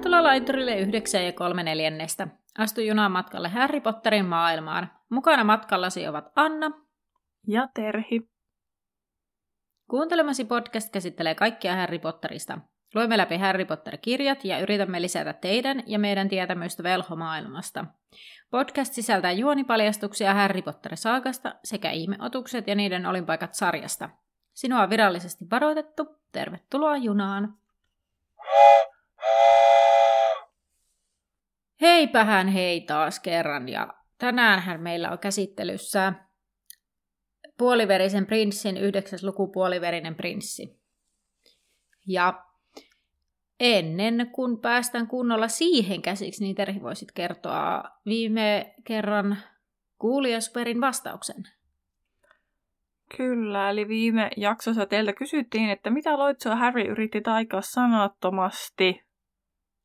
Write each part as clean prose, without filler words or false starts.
Tervetuloa laiturille 9 3/4. Astu junaan matkalle Harry Potterin maailmaan. Mukana matkallasi ovat Anna ja Terhi. Kuuntelemasi podcast käsittelee kaikkia Harry Potterista. Luemme läpi Harry Potter-kirjat ja yritämme lisätä teidän ja meidän tietämystä velhomaailmasta. Podcast sisältää juonipaljastuksia Harry Potter-saakasta sekä ihmeotukset ja niiden olinpaikat sarjasta. Sinua on virallisesti varoitettu. Tervetuloa junaan! Heipähän hei taas kerran, ja tänäänhän meillä on käsittelyssä Puoliverisen prinssin 9. luku Puoliverinen prinssi. Ja ennen kuin päästään kunnolla siihen käsiksi, niin Terhi voisit kertoa viime kerran kuulijasperin vastauksen. Kyllä, eli viime jaksossa teiltä kysyttiin, että mitä loitsoa Harry yritti taikaa sanattomasti.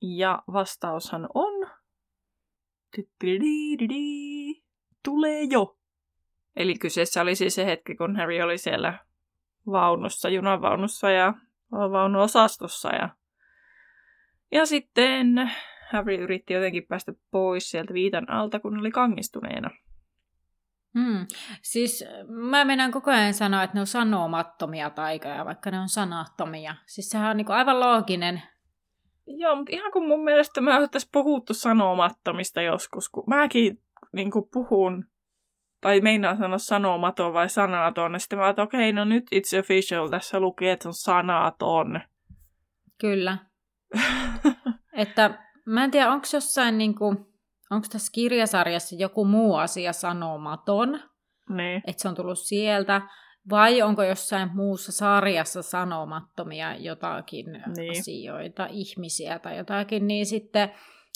Ja vastaushan on... Tulee jo! Eli kyseessä oli siis se hetki, kun Harry oli siellä vaunussa, junavaunussa ja vaunuosastossa. Ja sitten Harry yritti jotenkin päästä pois sieltä viitan alta, kun oli kangistuneena. Siis mä mennään koko ajan sanoa, että ne on sanomattomia taikoja, vaikka ne on sanattomia. Siis sehän on niinku aivan looginen. Joo, mutta ihan kun mun mielestä mä oon tässä puhuttu sanomattomista joskus, kun mäkin niinku puhun, tai meinaan sanoa sanomaton vai sanaton, ja sitten mä oon, että okei, no nyt it's official, tässä lukee, että se on sanaton. Kyllä. Että mä en tiedä, onko jossain niinku... Onko tässä kirjasarjassa joku muu asia sanomaton, niin, että se on tullut sieltä, vai onko jossain muussa sarjassa sanomattomia jotakin niin, asioita, ihmisiä tai jotakin, niin sitten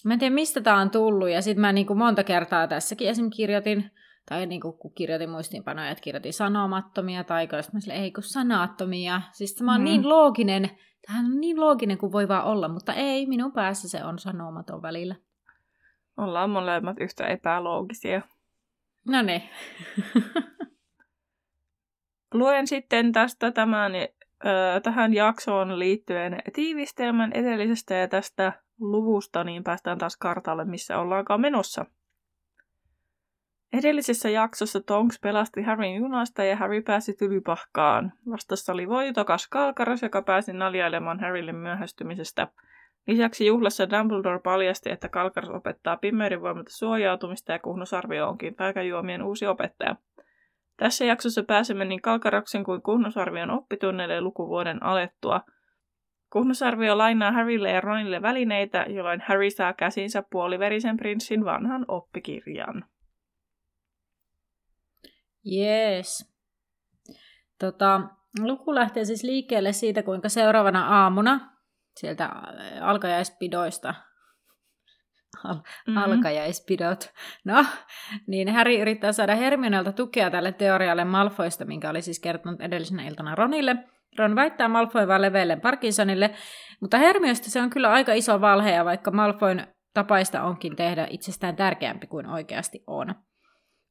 mä en tiedä mistä tää on tullut, ja sitten mä niinku monta kertaa tässäkin esimerkiksi kirjoitin, tai niinku kun kirjoitin muistiinpanoja, että kirjoitin sanomattomia taikoja, sitten mä silleen, ei kun sanattomia, siis tämä on niin looginen, tämähän on niin looginen kuin voi vaan olla, mutta ei, minun päässä se on sanomaton välillä. Ollaan molemmat yhtä epäloogisia. No niin. Luen sitten tästä tähän jaksoon liittyen tiivistelmän edellisestä ja tästä luvusta, niin päästään taas kartalle, missä ollaankaan menossa. Edellisessä jaksossa Tonks pelasti Harryn junasta ja Harry pääsi Tylypahkaan. Vastassa oli voitokas Kalkaros, joka pääsi naljailemaan Harrylle myöhästymisestä. Lisäksi juhlassa Dumbledore paljasti, että Kalkaros opettaa pimeyden voimalta suojautumista ja Kuhnusarvio onkin taikajuomien uusi opettaja. Tässä jaksossa pääsemme niin Kalkaroksen kuin Kuhnusarvion oppitunneille lukuvuoden alettua. Kuhnusarvio lainaa Harrylle ja Ronille välineitä, jolloin Harry saa käsinsä Puoliverisen prinssin vanhan oppikirjan. Jees. Luku lähtee siis liikkeelle siitä, kuinka seuraavana aamuna... Sieltä alkajaispidoista. Alkajaispidot. No, niin Harry yrittää saada Hermionelta tukea tälle teorialle Malfoysta, minkä oli siis kertonut edellisenä iltana Ronille. Ron väittää Malfoyn vaan leveilleen Parkinsonille, mutta Hermiosta se on kyllä aika iso valhe, ja vaikka Malfoyn tapaista onkin tehdä itsestään tärkeämpi kuin oikeasti on.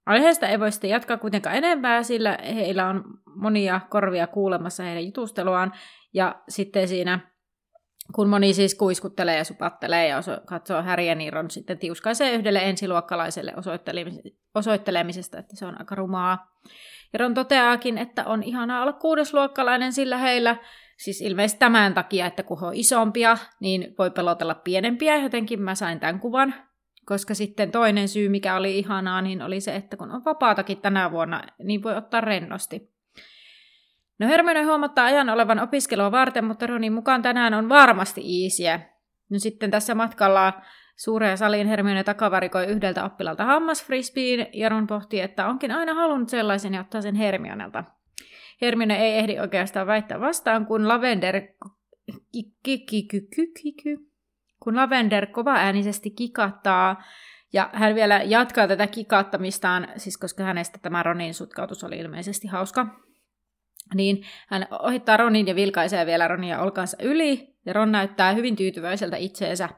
Aiheesta ei voi sitten jatkaa kuitenkaan enempää, sillä heillä on monia korvia kuulemassa heidän jutusteluaan, ja sitten siinä... Kun moni siis kuiskuttelee ja supattelee ja katsoo Harryä, niin Ron sitten tiuskaisee yhdelle ensiluokkalaiselle osoittelemisesta, että se on aika rumaa. Ja Ron toteaakin, että on ihanaa olla kuudesluokkalainen, sillä heillä, siis ilmeisesti tämän takia, että kun on isompia, niin voi pelotella pienempiä. Jotenkin mä sain tämän kuvan, koska sitten toinen syy, mikä oli ihanaa, niin oli se, että kun on vapaatakin tänä vuonna, niin voi ottaa rennosti. No Hermione huomattaa ajan olevan opiskelua varten, mutta Ronin mukaan tänään on varmasti iisiä. No sitten tässä matkalla suureen saliin Hermione takavarikoi yhdeltä oppilalta hammasfrisbeen ja Ron pohtii, että onkin aina halunnut sellaisen ja ottaa sen Hermionelta. Hermione ei ehdi oikeastaan väittää vastaan, kun Lavender kovaäänisesti kikattaa. Ja hän vielä jatkaa tätä kikattamistaan, siis koska hänestä tämä Ronin sutkautus oli ilmeisesti hauska. Niin hän ohittaa Ronin ja vilkaisee vielä Ronia olkansa yli, ja Ron näyttää hyvin tyytyväiseltä itseensä.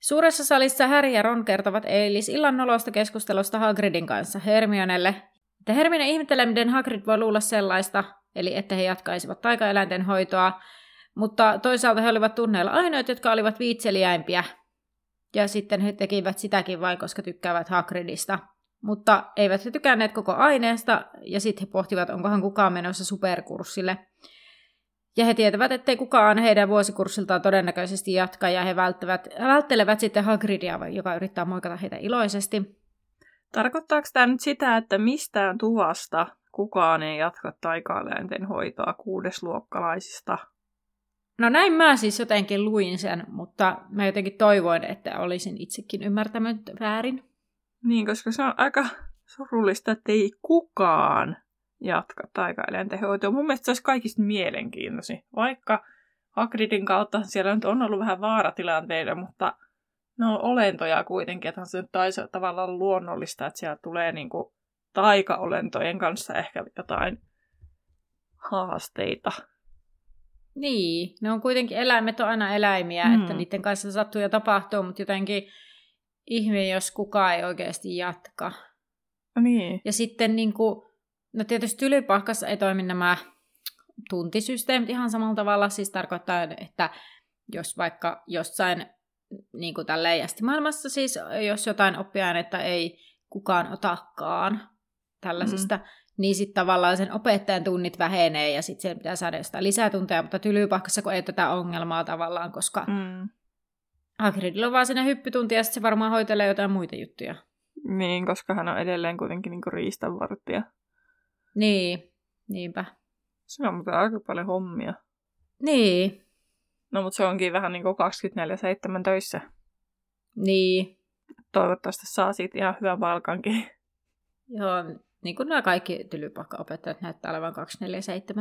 Suuressa salissa Harry ja Ron kertovat eilisillan nolosta keskustelusta Hagridin kanssa Hermionelle. Että Hermione ihmettelee, miten Hagrid voi luulla sellaista, eli että he jatkaisivat taikaeläinten hoitoa, Mutta toisaalta he olivat tunneilla ainoat, jotka olivat viitseliäimpiä. Ja sitten he tekivät sitäkin vain, koska tykkäävät Hagridista. Mutta eivät he tykänneet koko aineesta, ja sitten he pohtivat, onkohan kukaan menossa superkurssille. Ja he tietävät, ettei kukaan heidän vuosikurssiltaan todennäköisesti jatka, ja he välttelevät sitten Hagridia, joka yrittää moikata heitä iloisesti. Tarkoittaako tämä nyt sitä, että mistään tuvasta kukaan ei jatka taikaeläinten hoitoa kuudesluokkalaisista? No näin mä siis jotenkin luin sen, mutta mä jotenkin toivoin, että olisin itsekin ymmärtänyt väärin. Niin, koska se on aika surullista, että ei kukaan jatka taikaeläinten hoitoa. Mun mielestä se olisi kaikista mielenkiintoisin. Vaikka Hagridin kautta siellä nyt on ollut vähän vaaratilanteita, mutta ne on olentoja kuitenkin. Että se taisi tavallaan luonnollista, että siellä tulee niinku taikaolentojen kanssa ehkä jotain haasteita. Niin, ne on kuitenkin eläimet on aina eläimiä, että niiden kanssa sattuu ja tapahtuu, mutta jotenkin ihme, jos kukaan ei oikeasti jatka. Niin. Ja sitten niin kuin, no tietysti Tylypahkassa ei toimi nämä tuntisysteemit ihan samalla tavalla, siis tarkoittaa, että jos vaikka jossain niin kuin tällä jästimaailmassa, siis jos jotain oppiainetta ei kukaan otakaan tällaisista, niin sitten tavallaan sen opettajan tunnit vähenee ja sitten sen pitää saada jostain lisää tunteja, mutta Tylypahkassa kun ei tätä ongelmaa tavallaan, koska Hagridilla on vaan siinä hyppytunti ja sitten se varmaan hoitelee jotain muita juttuja. Niin, koska hän on edelleen kuitenkin niinku riistanvartija. Niin, niinpä. Se on muuten aika paljon hommia. Niin. No mutta se onkin vähän niinku 24/7 töissä. Niin. Toivottavasti saa siitä ihan hyvän palkankin. Joo, niin kuin nämä kaikki Tylypahka-opettajat näyttää olevan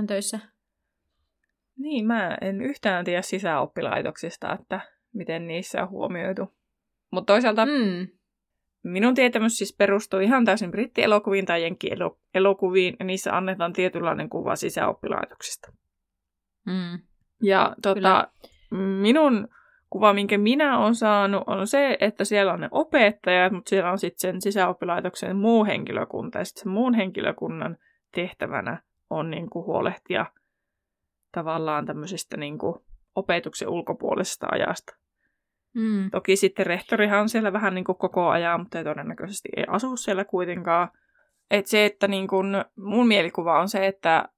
24/7 töissä. Niin, mä en yhtään tiedä sisäoppilaitoksista, että miten niissä on huomioitu. Mutta toisaalta minun tietämys siis perustuu ihan täysin brittielokuviin tai jenkkielokuviin, ja niissä annetaan tietynlainen kuva sisäoppilaitoksista. Ja minun kuva, minkä minä olen saanut, on se, että siellä on ne opettajat, mutta siellä on sitten sen sisäoppilaitoksen muu henkilökunta, ja sitten sen muun henkilökunnan tehtävänä on niinku huolehtia tavallaan tämmöisistä niinku opetuksen ulkopuolisesta ajasta. Toki sitten rehtorihan on siellä vähän niin kuin koko ajan, mutta ei todennäköisesti ei asu siellä kuitenkaan. Et se, että niin kuin, mun mielikuva on se, että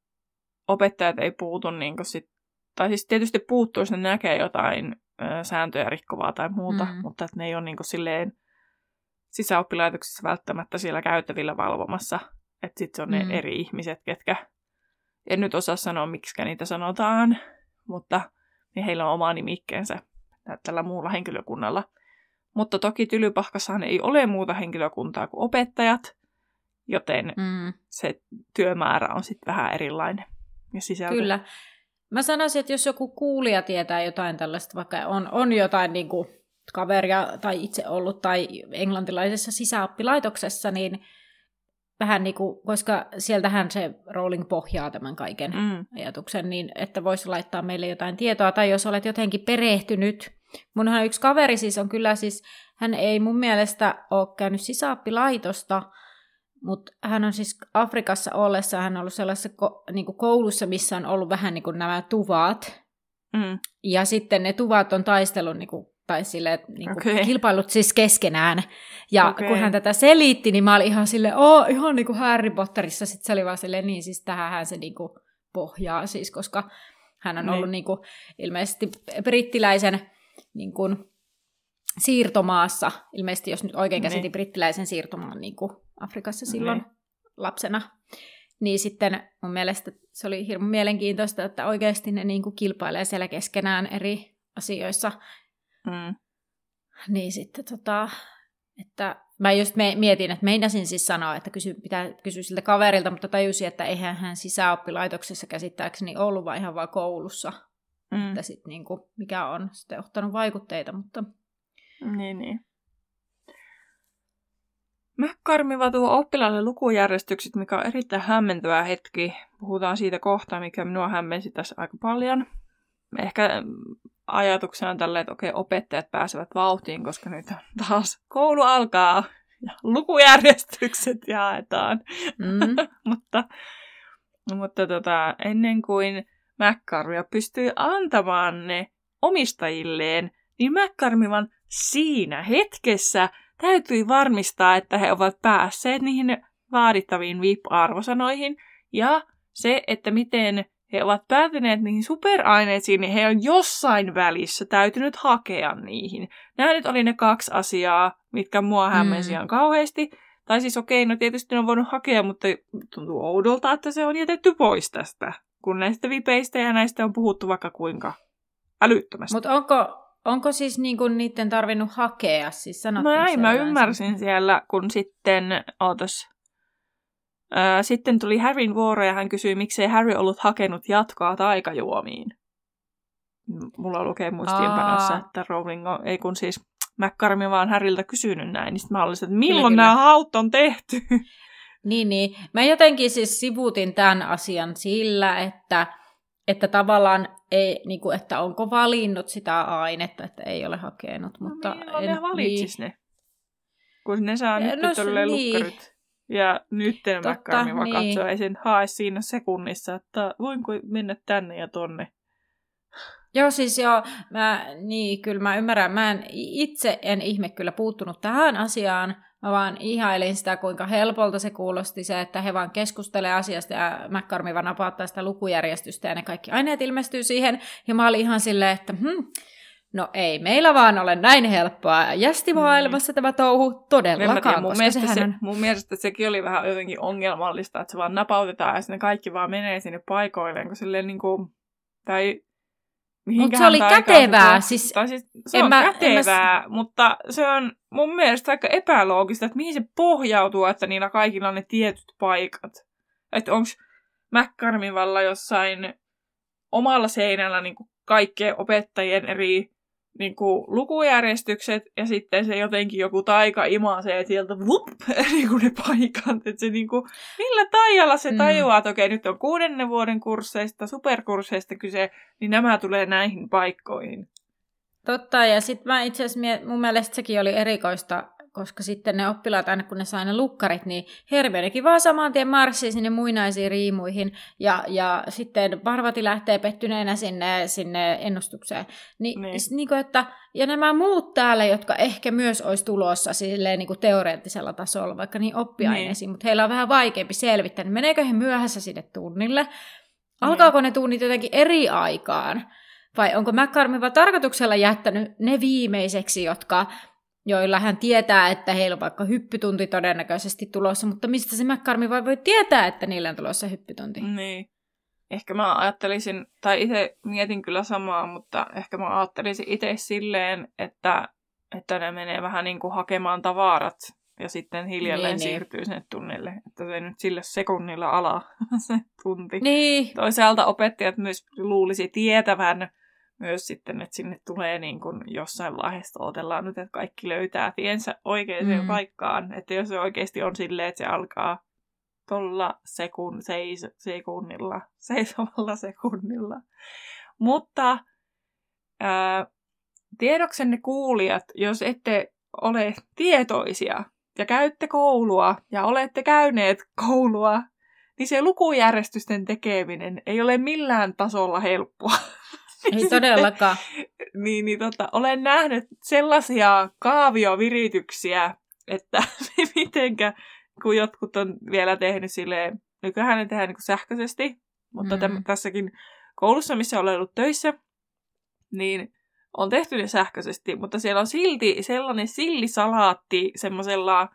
opettajat ei puutu, niin kuin sit, tai siis tietysti puuttuu, jos ne näkee jotain sääntöjä rikkovaa tai muuta, mutta että ne ei ole niin kuin silleen sisäoppilaitoksissa välttämättä siellä käytävillä valvomassa. Että sitten se on ne eri ihmiset, ketkä en nyt osaa sanoa, miksikä niitä sanotaan, mutta niin heillä on oma nimikkeensä tällä muulla henkilökunnalla. Mutta toki Tylypahkassahan ei ole muuta henkilökuntaa kuin opettajat, joten se työmäärä on sitten vähän erilainen ja sisältö. Kyllä. Mä sanoisin, että jos joku kuulija tietää jotain tällaista, vaikka on jotain niin kuin kaveria tai itse ollut tai englantilaisessa sisäoppilaitoksessa, niin vähän niin kuin, koska sieltähän se Rowling pohjaa tämän kaiken ajatuksen, niin että voisi laittaa meille jotain tietoa, tai jos olet jotenkin perehtynyt. Munhan yksi kaveri siis on kyllä siis, hän ei mun mielestä ole käynyt sisäoppilaitosta, mutta hän on siis Afrikassa ollessa, hän on ollut sellaisessa niin kuin koulussa, missä on ollut vähän niin kuin nämä tuvat, ja sitten ne tuvat on taistellut niin kuin tai sille, niin kuin kilpailut siis keskenään. Ja kun hän tätä selitti, niin mä olin ihan silleen, ihan niin kuin Harry Potterissa. Sitten se oli vaan silleen, niin siis tähänhän se niin kuin pohjaa siis, koska hän on ollut niin kuin, ilmeisesti brittiläisen niin kuin, siirtomaassa. Ilmeisesti jos nyt oikein käsitin brittiläisen siirtomaan niin kuin Afrikassa silloin lapsena. Niin sitten mun mielestä se oli hirveän mielenkiintoista, että oikeasti ne niin kuin kilpailee siellä keskenään eri asioissa. Niin sitten että mä just mietin, että meinasin siis sanoa, että pitää kysyä siltä kaverilta, mutta tajusin, että eihän hän sisäoppilaitoksessa käsittääkseni ollut, vaan ihan vaan koulussa, että sit niinku, mikä on sitten ottanut vaikutteita, mutta... Niin. Mä karmiva tuo oppilaalle lukujärjestykset, mikä on erittäin hämmentävä hetki. Puhutaan siitä kohtaa, mikä minua hämmensi tässä aika paljon. Ehkä... Ajatuksena on tällä, että opettajat pääsevät vauhtiin, koska nyt taas koulu alkaa ja lukujärjestykset jaetaan. Mutta ennen kuin McCormio pystyi antamaan ne omistajilleen, niin McCormion siinä hetkessä täytyi varmistaa, että he ovat päässeet niihin vaadittaviin VIP-arvosanoihin, ja se, että miten he ovat päätyneet niihin superaineisiin, niin he on jossain välissä täytynyt hakea niihin. Nämä nyt oli ne kaksi asiaa, mitkä mua hämmensi ihan kauheasti. Tai siis okei, no tietysti ne on voinut hakea, mutta tuntuu oudolta, että se on jätetty pois tästä. Kun näistä vipeistä ja näistä on puhuttu vaikka kuinka älyttömästi. Mutta onko siis niinku niiden tarvinnut hakea? Siis mä ymmärsin sen siellä, kun sitten... Sitten tuli Harryn vuoro ja hän kysyi, miksei Harry ollut hakenut jatkoa taikajuomiin. Mulla lukee muistiinpanossa, että Rowling on, ei kun siis McCormio vaan Harryltä kysynyt näin, niin sitten mä olisin, että milloin nämä haut on tehty? Niin. Mä jotenkin siis sivuutin tämän asian sillä, että tavallaan ei, niin kuin, että onko valinnut sitä ainetta, että ei ole hakenut. Mutta milloin ne valitsis ne? Kun ne saa nyt tolleen lukkarit. Ja nyt McCormio vaan katsoo, ei sen hae siinä sekunnissa, että voinko mennä tänne ja tonne. Joo, kyllä mä ymmärrän. Mä en itse kyllä puuttunut tähän asiaan. Mä vaan ihailin sitä, kuinka helpolta se kuulosti se, että he vaan keskustelee asiasta ja McCormio vaan napauttaa sitä lukujärjestystä ja ne kaikki aineet ilmestyy siihen. Ja mä olin ihan silleen, että no ei meillä vaan ole näin helppoa. Jästimaailmassa tämä touhu todellakaan, koska sehän... Mun mielestä sekin oli vähän jotenkin ongelmallista, että se vaan napautetaan ja sinne kaikki vaan menee sinne paikoilleen, kun silleen niin kuin... Tai... Mutta se oli kätevää. Mutta se on mun mielestä aika epäloogista, että mihin se pohjautuu, että niillä kaikilla on ne tietyt paikat. Että onko McCormivalla jossain omalla seinällä niin kuin kaikkien opettajien eri niin kuin lukujärjestykset, ja sitten se jotenkin joku taika imasee sieltä vup, niin kuin ne paikat. Että se niin kuin, millä taijalla se tajuaa, että okei, nyt on 6. vuoden kursseista, superkursseista kyse, niin nämä tulee näihin paikkoihin. Totta, ja sitten mä itse asiassa, mun mielestä sekin oli erikoista, koska sitten ne oppilaat, aina kun ne sai ne lukkarit, niin Hermionekin vaan saman tien marssii sinne muinaisiin riimuihin, ja sitten Parvati lähtee pettyneenä sinne ennustukseen. Niin kuin, että, ja nämä muut täällä, jotka ehkä myös olisi tulossa silleen, niin kuin teoreettisella tasolla, vaikka niin oppiaineisiin, mutta heillä on vähän vaikeampi selvittää, niin meneekö he myöhässä sinne tunnille? Alkaako ne tunnit jotenkin eri aikaan? Vai onko McCormio vaan tarkoituksella jättänyt ne viimeiseksi, joilla hän tietää, että heillä on vaikka hyppytunti todennäköisesti tulossa, mutta mistä se McCormio voi tietää, että niillä on tulossa hyppytunti? Niin. Ehkä mä ajattelisin, tai itse mietin kyllä samaa, mutta ehkä mä ajattelisin itse silleen, että ne menee vähän niin kuin hakemaan tavarat ja sitten hiljalleen siirtyy sinne tunnille. Että se nyt sillä sekunnilla ala se tunti. Niin. Toisaalta opettajat myös luulisi tietävän, myös sitten, että sinne tulee niin kuin jossain vaiheessa odotellaan nyt, että kaikki löytää tiensä oikeaan paikkaan. Että jos se oikeasti on silleen, että se alkaa tuolla seisovalla sekunnilla. Mutta tiedoksenne kuulijat, jos ette ole tietoisia ja käytte koulua ja olette käyneet koulua, niin se lukujärjestysten tekeminen ei ole millään tasolla helppoa. Ei todellakaan. Olen nähnyt sellaisia kaaviovirityksiä, että mitenkä, kun jotkut on vielä tehnyt silleen, nykyään ne tehdään niin sähköisesti, mutta tässäkin koulussa, missä olen ollut töissä, niin on tehty ne sähköisesti, mutta siellä on silti sellainen sillisalaatti semmoisella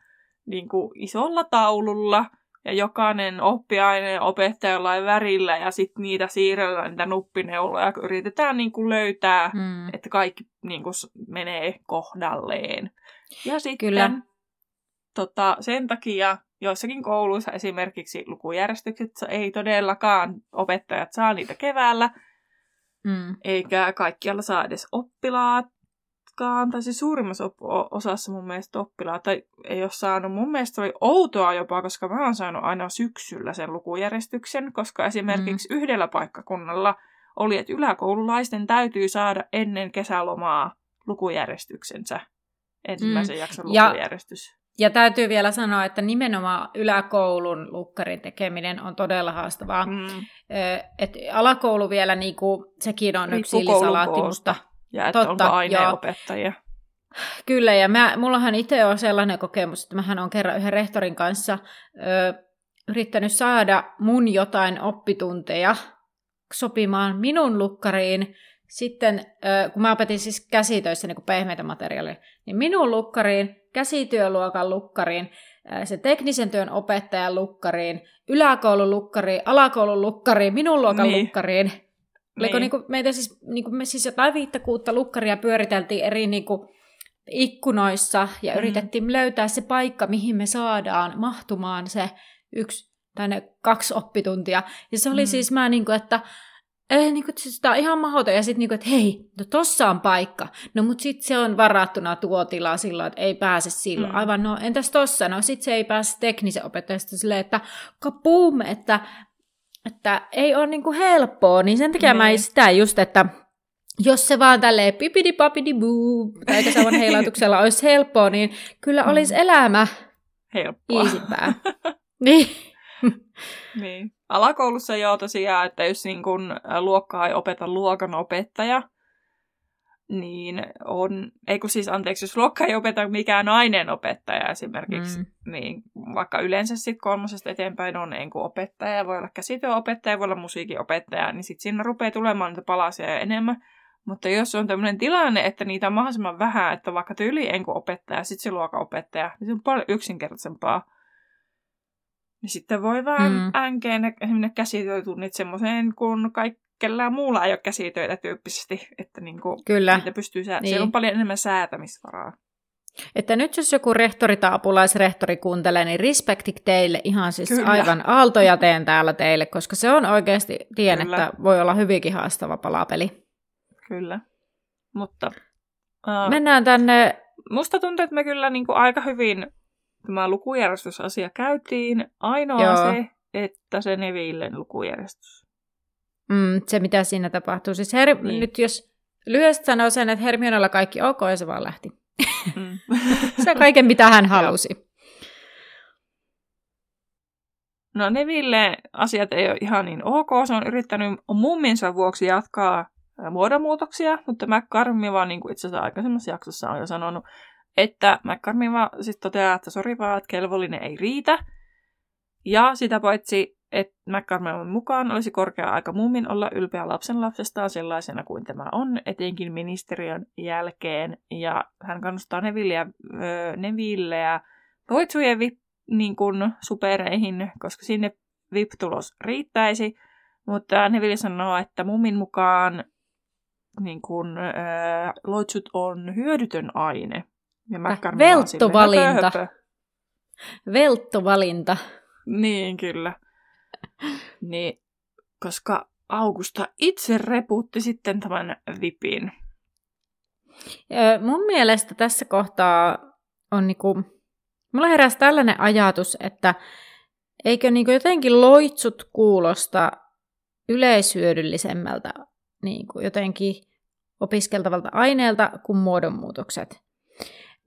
niin kuin isolla taululla, ja jokainen oppiaine opettaja jollain värillä, ja sitten niitä siirrellään, niitä nuppineuloja, kun yritetään niinku löytää, että kaikki niinku menee kohdalleen. Ja sitten sen takia joissakin kouluissa esimerkiksi lukujärjestykset ei todellakaan, opettajat saa niitä keväällä, eikä kaikkialla saa edes oppilaat. Tai siis suurimmassa osassa mun mielestä oppilaat ei ole saanut. Mun mielestä oli outoa jopa, koska mä oon saanut aina syksyllä sen lukujärjestyksen, koska esimerkiksi yhdellä paikkakunnalla oli, että yläkoululaisten täytyy saada ennen kesälomaa lukujärjestyksensä. Ensimmäisen jakson lukujärjestys. Ja täytyy vielä sanoa, että nimenomaan yläkoulun lukkarin tekeminen on todella haastavaa. Mm. Et alakoulu vielä, niinku, sekin on yksi lisälaatimusta. Ja että totta, onko aineenopettajia. Kyllä, ja mullahan itse on sellainen kokemus, että mähän olen kerran yhden rehtorin kanssa yrittänyt saada mun jotain oppitunteja sopimaan minun lukkariin. Sitten, kun mä opetin siis käsitöissä niin kuin pehmeitä materiaaleja, niin minun lukkariin, käsityöluokan lukkariin, se teknisen työn opettajan lukkariin, yläkoulun lukkariin, alakoulun lukkariin, minun luokan niin. lukkariin. Oliko niin. Niin meitä siis, niin me siis jotain 5-6 lukkaria pyöriteltiin eri niin kuin ikkunoissa ja yritettiin löytää se paikka, mihin me saadaan mahtumaan se 1 tai 2 oppituntia. Ja se oli siis mä niin kuin, että niin siis tämä on ihan mahdoton. Ja sitten, niin että hei, no tossa on paikka. No, mutta sitten se on varattuna tuo tila silloin, että ei pääse silloin. Aivan, no entäs tossa? No, sitten se ei pääse teknisen opettajasta silleen, että kapuum, että ei ole niin kuin helppoa. Niin sen takia mä ei sitä just, että jos se vaan tälleen pipidi-papidi-buu, tai saman heilautuksella olisi helppoa, niin kyllä olisi elämä helppoa. Iisipää. Niin. Niin. Alakoulussa joo tosiaan, että jos niin kun luokkaa ei opeta luokanopettaja, niin on, ei kun siis anteeksi, jos luokkaa ei opeta mikään aineenopettaja esimerkiksi, niin vaikka yleensä sitten 3. eteenpäin on opettaja, voi olla käsityöopettaja, voi olla musiikinopettaja, niin sitten siinä rupeaa tulemaan niitä palasia ja enemmän. Mutta jos on tämmöinen tilanne, että niitä on mahdollisimman vähän, että vaikka tyyli enkuopettaja, sitten se luokanopettaja, niin se on paljon yksinkertaisempaa. Niin sitten voi vähän änkeen esimerkiksi käsityötunnit semmoiseen, kun kaikella muulla ei ole käsitöitä tyyppisesti. Että niinku, kyllä. Niitä pystyy niin. Siellä on paljon enemmän säätämisvaraa. Että nyt jos joku rehtori tai apulaisrehtori kuuntelee, niin respekti teille ihan siis kyllä. Aivan aaltoja teen täällä teille, koska se on oikeasti, tien, kyllä. Että voi olla hyvinkin haastava palapeli. Kyllä, mutta mennään tänne. Musta tuntuu, että me kyllä niinku aika hyvin tämä lukujärjestysasia käytiin. Ainoa joo. Se, että se Nevillen lukujärjestys. Se, mitä siinä tapahtuu. Siis niin. Nyt jos lyhyesti sanoo sen, että Hermionella kaikki ok, ja se vaan lähti. Se on kaiken, mitä hän halusi. No Neville asiat ei ole ihan niin ok. Se on yrittänyt mumminsa vuoksi jatkaa muodonmuutoksia, mutta McCormick vaan niin kuin itse asiassa aikaisemmassa jaksossa on jo sanonut, että McCormick vaan sit toteaa, että sori vaan, että kelvollinen ei riitä. Ja sitä paitsi, että McCormickin mukaan olisi korkea aika mummin olla ylpeä lapsenlapsestaan sellaisena kuin tämä on, etenkin ministeriön jälkeen. Ja hän kannustaa Nevilleä toitsujen niin supereihin, koska sinne VIP-tulos riittäisi. Mutta Neville sanoo, että mummin mukaan niin kun, loitsut on hyödytön aine. Velttovalinta. Velttovalinta. Niin, kyllä. Niin, koska Augusta itse reputti sitten tämän vipin. Mun mielestä tässä kohtaa on niinku, mulla heräsi tällainen ajatus, että eikö niinku jotenkin loitsut kuulosta yleishyödyllisemmältä niinku jotenkin opiskeltavalta aineelta kuin muodonmuutokset.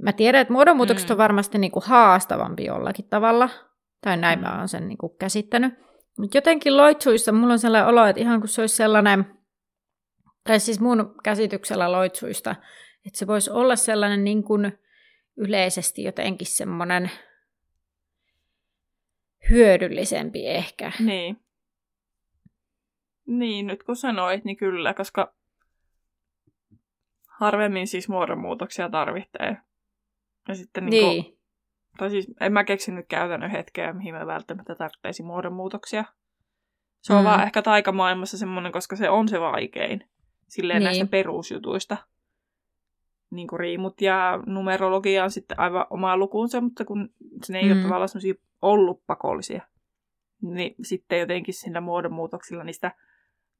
Mä tiedän, että muodonmuutokset on varmasti niinku haastavampi jollakin tavalla, tai näin mä oon sen niinku käsittänyt. Mutta jotenkin loitsuissa mulla on sellainen olo, että ihan kun se olisi sellainen, tai siis mun käsityksellä loitsuista, että se voisi olla sellainen niin kuin yleisesti jotenkin semmoinen hyödyllisempi ehkä. Niin. Niin, nyt kun sanoit, niin kyllä, koska harvemmin siis muodonmuutoksia tarvitsee. Ja sitten niin. Kuin, tai siis en mä keksinyt käytännön hetkeä, mihin mä välttämättä tarvitseisin muodonmuutoksia. Se on vaan ehkä taikamaailmassa semmoinen, koska se on se vaikein. Silleen niin. Näistä perusjutuista. Niin kuin riimut ja numerologia on sitten aivan omaa lukuunsa, mutta kun ne ei ole tavallaan semmoisia ollut pakollisia. Niin sitten jotenkin sillä muodonmuutoksilla niistä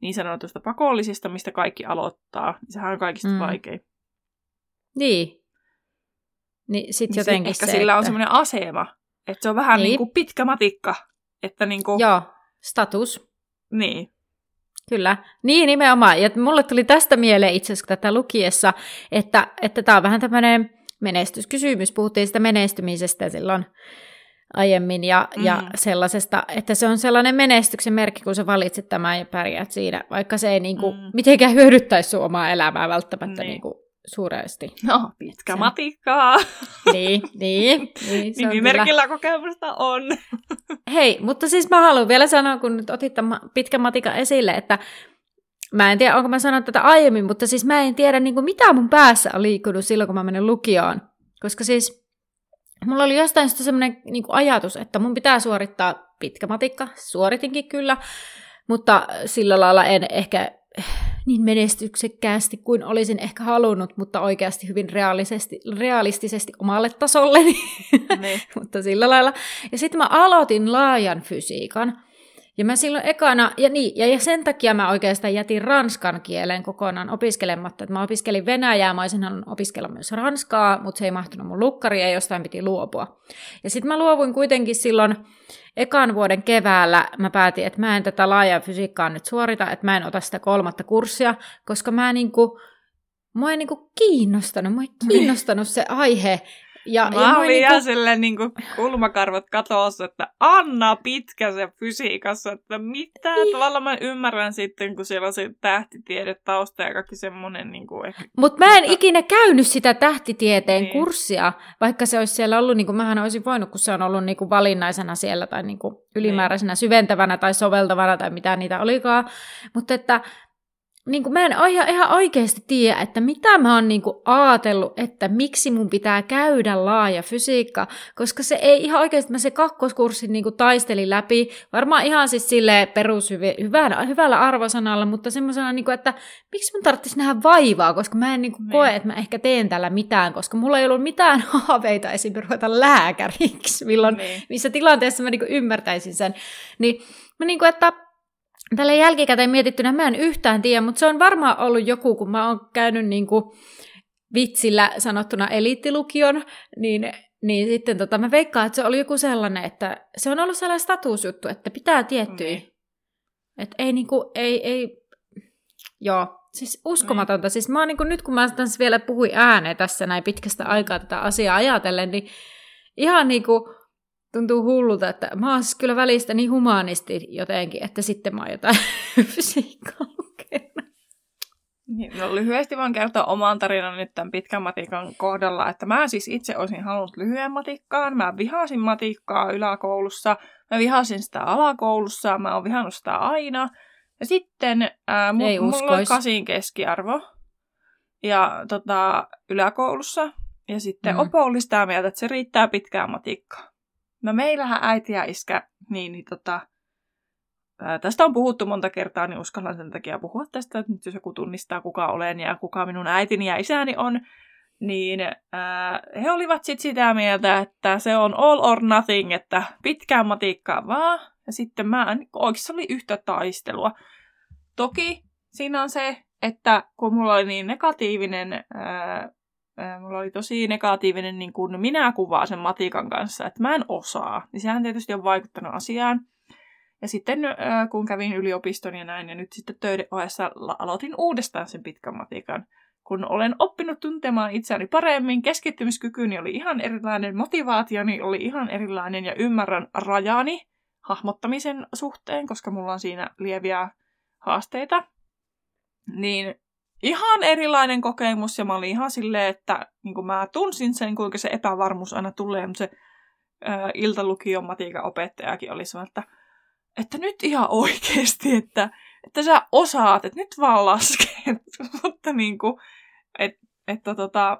niin sanotusta pakollisista, mistä kaikki aloittaa. Sehän on kaikista vaikein. Niin. Niin sitten jotenkin ehkä se, sillä että on semmoinen asema, että se on vähän niin kuin pitkä matikka. Että niin kuin joo, status. Niin. Kyllä. Niin nimenomaan. Ja mulle tuli tästä mieleen itse asiassa tätä lukiessa, että tämä on vähän tämmöinen menestyskysymys. Puhuttiin sitä menestymisestä silloin aiemmin ja sellaisesta, että se on sellainen menestyksen merkki, kun sä valitset tämän ja pärjäät siinä, vaikka se ei niinku mitenkään hyödyttäisi sun omaa elämää välttämättä niinku suuresti. No, pitkä sen matikkaa. Niin. Nimimerkillä kokemusta on. Hei, mutta siis mä haluan vielä sanoa, kun nyt otit tämän pitkän matikan esille, että mä en tiedä, onko mä sanonut tätä aiemmin, mutta siis mä en tiedä, niin kuin, mitä mun päässä on liikkunut silloin, kun mä menen lukioon. Koska siis mulla oli jostain semmoinen niin kuin ajatus, että mun pitää suorittaa pitkä matikka. Suoritinkin kyllä, mutta sillä lailla en ehkä niin menestyksekkäästi kuin olisin ehkä halunnut, mutta oikeasti hyvin realistisesti omalle tasolleni. Mutta sillä lailla. Ja sitten mä aloitin laajan fysiikan. Ja mä silloin ekana, ja sen takia mä oikeastaan jätin ranskan kielen kokonaan opiskelematta. Et mä opiskelin venäjää, mä olisin halunnut opiskella myös ranskaa, mutta se ei mahtunut mun lukkariin ja jostain piti luopua. Ja sit mä luovuin kuitenkin silloin ekan vuoden keväällä, mä päätin, että mä en tätä laajaa fysiikkaa nyt suorita, että mä en ota sitä 3. kurssia, koska mua ei kiinnostanut se aihe. Mä olin ihan silleen niinku kulmakarvat katossa, että Anna pitkä se fysiikassa, että mitä tavallaan mä ymmärrän sitten, kun siellä on se tähtitiede tausta ja kaikki semmoinen niinku ehkä. Mutta mä en ikinä käynyt sitä tähtitieteen kurssia, vaikka se olisi siellä ollut, niin kuin mähän olisin voinut, kun se on ollut niin kuin valinnaisena siellä tai niin kuin ylimääräisenä syventävänä tai soveltavana tai mitä niitä olikaan, mutta että niin mä en ihan oikeasti tiedä, että mitä mä oon niin ajatellut, että miksi mun pitää käydä laaja fysiikka, koska se ei ihan oikeasti, mä se kakkoskurssin niin taistelin läpi, varmaan ihan siis silleen perushyvällä arvosanalla, mutta semmoisena, niin että miksi mun tarvitsisi nähdä vaivaa, koska mä en niin koe, että mä ehkä teen tällä mitään, koska mulla ei ollut mitään haaveita esimerkiksi ruveta lääkäriksi, milloin missä tilanteessa mä niin ymmärtäisin sen, niin mä niin kuin, että tällä jälkikäteen mietittynä mä en yhtään tiedä, mutta se on varmaan ollut joku, kun mä oon käynyt niin kuin vitsillä sanottuna eliittilukion, niin sitten mä veikkaan, että se oli joku sellainen, että se on ollut sellainen statusjuttu, että pitää tiettyä. Että ei niin kuin, joo, siis uskomatonta. Siis mä oon niin kuin, nyt kun mä tässä vielä puhuin ääneen tässä näin pitkästä aikaa tätä asiaa ajatellen, niin ihan niin kuin tuntuu hullulta, että mä oon siis kyllä välistä niin humanisti jotenkin, että sitten mä oon jotain fysiikkaa lukenut. No, lyhyesti voin kertoa oman tarinan nyt tämän pitkän matikan kohdalla, että mä siis itse olisin halunnut lyhyen matikkaan. Mä vihasin matikkaa yläkoulussa, mä vihasin sitä alakoulussa, mä oon vihannut sitä aina. Ja sitten mulla on 8 keskiarvo ja, yläkoulussa ja sitten opo oli sitä mieltä, että se riittää pitkään matikkaan. No meillähän äiti ja iskä, tästä on puhuttu monta kertaa, niin uskallan sen takia puhua tästä, että nyt jos joku tunnistaa, kuka olen ja kuka minun äitini ja isäni on, niin he olivat sitten sitä mieltä, että se on all or nothing, että pitkään matikkaa vaan, ja sitten oikeastaan oli yhtä taistelua. Toki siinä on se, että kun mulla oli niin negatiivinen mulla oli tosi negatiivinen niin kuin minäkuva sen matikan kanssa, että mä en osaa. Niin sehän tietysti on vaikuttanut asiaan. Ja sitten kun kävin yliopiston ja näin, ja nyt sitten töiden ohessa aloitin uudestaan sen pitkän matikan. Kun olen oppinut tuntemaan itseäni paremmin, keskittymiskykyni oli ihan erilainen, motivaationi oli ihan erilainen, ja ymmärrän rajani hahmottamisen suhteen, koska mulla on siinä lieviä haasteita. Niin ihan erilainen kokemus, ja mä olin ihan silleen, että niin mä tunsin sen, kuinka se epävarmuus aina tulee, mutta se iltalukion matiikan opettajakin oli sanonut, että nyt ihan oikeasti, että sä osaat, että nyt vaan lasket. Mutta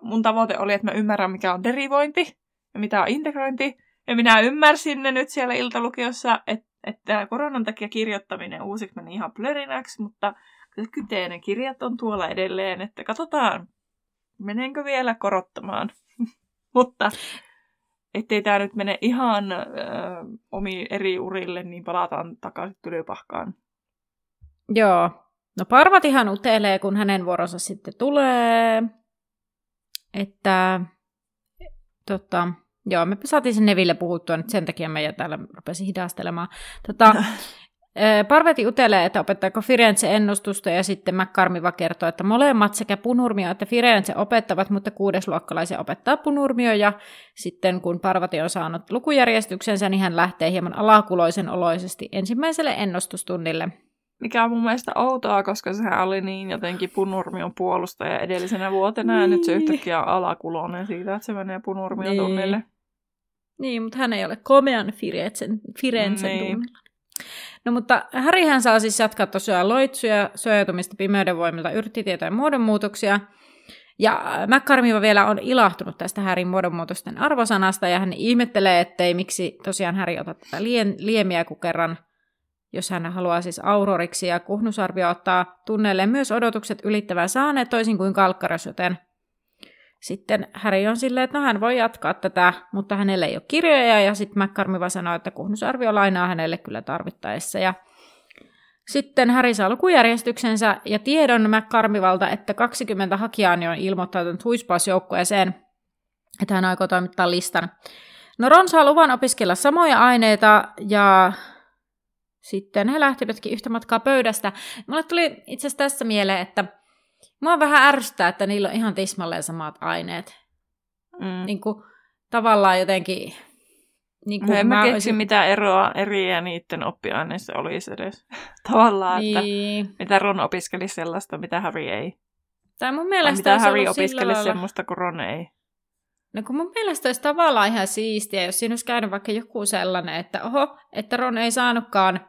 mun tavoite oli, että mä ymmärrän, mikä on derivointi ja mitä on integrointi, ja minä ymmärsin ne nyt siellä iltalukiossa, että koronan takia kirjoittaminen uusiksi meni ihan plörinäksi, mutta kyteinen kirjat on tuolla edelleen, että katsotaan, menenkö vielä korottamaan. Mutta ettei tämä nyt mene ihan omiin eri urille, niin palataan takaisin Tylypahkaan. Joo. No Parvatihan utelee, kun hänen vuoronsa sitten tulee. Että joo, me saatiin sen Neville puhuttua, nyt sen takia mä täällä rupesin hidastelemaan. Parvati utelee, että opettaako Firenze ennustusta, ja sitten McCarmiva kertoo, että molemmat sekä Punurmio että Firenze opettavat, mutta kuudesluokkalaisen opettaa Punurmio, ja sitten kun Parvati on saanut lukujärjestyksensä, niin hän lähtee hieman alakuloisen oloisesti ensimmäiselle ennustustunnille. Mikä on mun mielestä outoa, koska sehän oli niin jotenkin Punurmion puolustaja edellisenä vuotena, niin. Ja nyt se yhtäkkiä on alakuloinen siitä, että se menee Punurmion niin. tunnille. Niin, mutta hän ei ole komean Firenzen niin. tunnilla. No mutta Harryhän saa siis jatkaa tosiaan loitsuja, suojautumista pimeyden voimilta, yrttitietojen muodonmuutoksia. Ja McCarmiva vielä on ilahtunut tästä Harryn muodonmuutosten arvosanasta, ja hän ihmettelee, ettei miksi tosiaan Harry ota tätä liemiä, kun kerran, jos hän haluaa siis auroriksi, ja Kuhnusarvio ottaa tunneille myös odotukset ylittävän saaneen toisin kuin Kalkaros, joten sitten Harry on silleen, että no hän voi jatkaa tätä, mutta hänellä ei ole kirjoja, ja sitten McCarmiva sanoo, että Kuhnusarvio lainaa hänelle kyllä tarvittaessa. Ja sitten Harry saa lukujärjestyksensä ja tiedon McCarmivalta, että 20 hakijaani on ilmoittautunut huispausjoukkueeseen, että hän aikoo toimittaa listan. No Ron saa luvan opiskella samoja aineita, ja sitten he lähtivätkin yhtä matkaa pöydästä. Mulle tuli itse asiassa tässä mieleen, että mua vähän ärsyttää, että niillä on ihan tismalleen samat aineet. Mm. Niin kuin tavallaan jotenkin... Niin kuin mä keksi mitä eroa eriä niiden oppiaineissa olisi edes. Tavallaan, niin. Että mitä Ron opiskeli sellaista, mitä Harry ei. Tai mun mielestä mitä Harry opiskeli semmoista, kun Ron ei. No kun mun mielestä olisi tavallaan ihan siistiä, jos siinä olisi käynyt vaikka joku sellainen, että oho, että Ron ei saanutkaan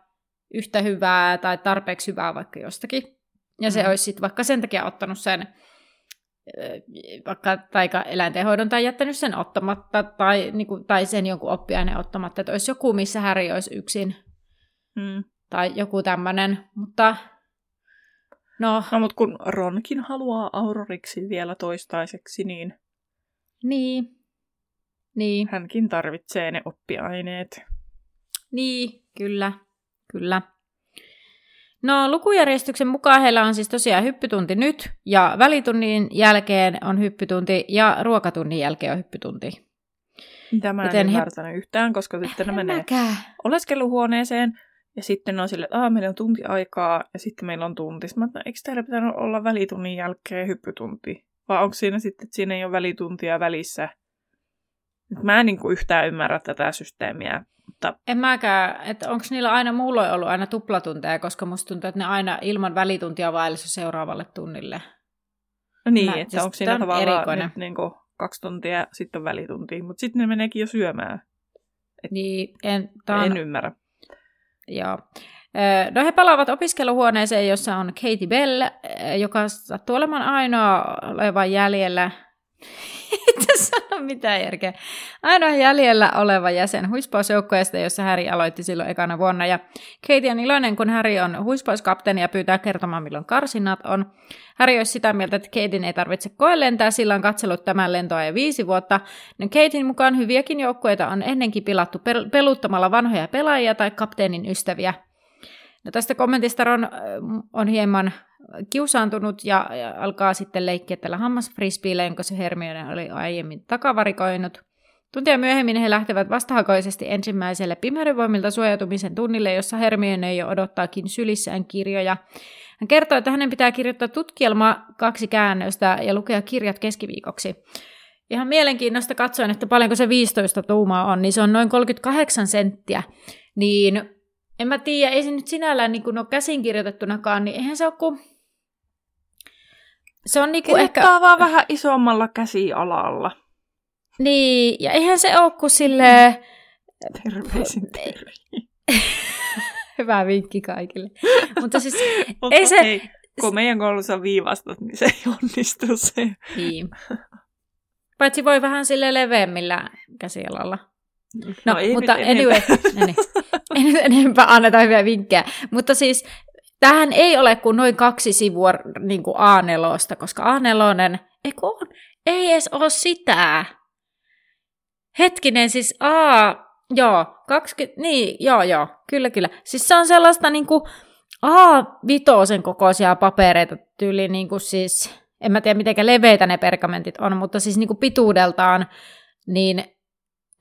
yhtä hyvää tai tarpeeksi hyvää vaikka jostakin. Ja se olisi sitten vaikka sen takia ottanut sen vaikka eläintenhoidon tai jättänyt sen ottamatta tai, niin kuin, tai sen jonkun oppiaineen ottamatta. Että olisi joku, missä Harry olisi yksin tai joku tämmöinen. Mutta no, mutta kun Ronkin haluaa auroriksi vielä toistaiseksi, niin. Hänkin tarvitsee ne oppiaineet. Niin, kyllä. No lukujärjestyksen mukaan heillä on siis tosiaan hyppytunti nyt, ja välitunnin jälkeen on hyppytunti, ja ruokatunnin jälkeen on hyppytunti. Tämä en ymmärtänyt yhtään, koska sitten ne menee oleskeluhuoneeseen, ja sitten on silleen, että meillä on tunti aikaa, ja sitten meillä on tunti. Mä ajattelin, eikö täällä pitänyt olla välitunnin jälkeen hyppytunti? Vai onko siinä sitten, että siinä ei ole välituntia välissä? Mä en niinku yhtään ymmärrä tätä systeemiä. Mutta... En mäkään, että onko niillä aina muulloin ollut aina tuplatunteja, koska musta tuntuu, että ne aina ilman välituntia vaellisi seuraavalle tunnille. No niin, että onko siinä on tavallaan nyt niinku 2 tuntia ja sitten on välituntia, mutta sitten ne meneekin jo syömään. Niin, en ymmärrä. Joo. No he palaavat opiskeluhuoneeseen, jossa on Katie Bell, joka sattuu olemaan ainoa olevan jäljellä. Itse sano mitään järkeä. Ainoa jäljellä oleva jäsen huispausjoukkueesta, jossa Harry aloitti silloin ekana vuonna. Ja Katie on iloinen, kun Harry on huispauskapteeni ja pyytää kertomaan, milloin karsinnat on. Harry olisi sitä mieltä, että Katien ei tarvitse koelentää, sillä on katsellut tämän lentoa jo 5 vuotta. No Katien mukaan hyviäkin joukkueita on ennenkin pilattu peluttamalla vanhoja pelaajia tai kapteenin ystäviä. No tästä kommentista Ron on hieman kiusaantunut ja alkaa sitten leikkiä tällä hammasfrisbeellä, jonka se Hermione oli aiemmin takavarikoinut. Tuntia myöhemmin he lähtevät vastahakoisesti ensimmäiselle pimeydenvoimilta suojautumisen tunnille, jossa Hermione jo odottaakin sylissään kirjoja. Hän kertoo, että hänen pitää kirjoittaa tutkielma 2 käännöstä ja lukea kirjat keskiviikoksi. Ihan mielenkiinnosta katsoin, että paljonko se 15 tuumaa on, niin se on noin 38 senttiä, niin... En mä tiedä, ei se nyt sinällään niin kuin ole käsinkirjoitettunakaan, niin eihän se ole kuin... Se on niin kuin ehkä... Kirjoittaa vaan vähän isommalla käsialalla. Niin, ja eihän se ole kuin silleen... Terveisin Terhi. Hyvä vinkki kaikille. Mutta siis ei se... Hei, kun meidän koulussa viivastat, niin se ei onnistu se. Niin. Paitsi voi vähän silleen leveämmillä käsialalla. No ei mutta anyway, en enempää anneta hyviä vinkkejä. Mutta siis tämähän ei ole kuin noin 2 sivua niin kuin A4:sta, koska A4 ei edes ole sitä. Hetkinen, siis kyllä. Siis se on sellaista niin kuin A5 kokoisia papereita tyyli, niin kuin siis, en mä tiedä mitenkä leveitä ne pergamentit on, mutta siis niin kuin pituudeltaan, niin...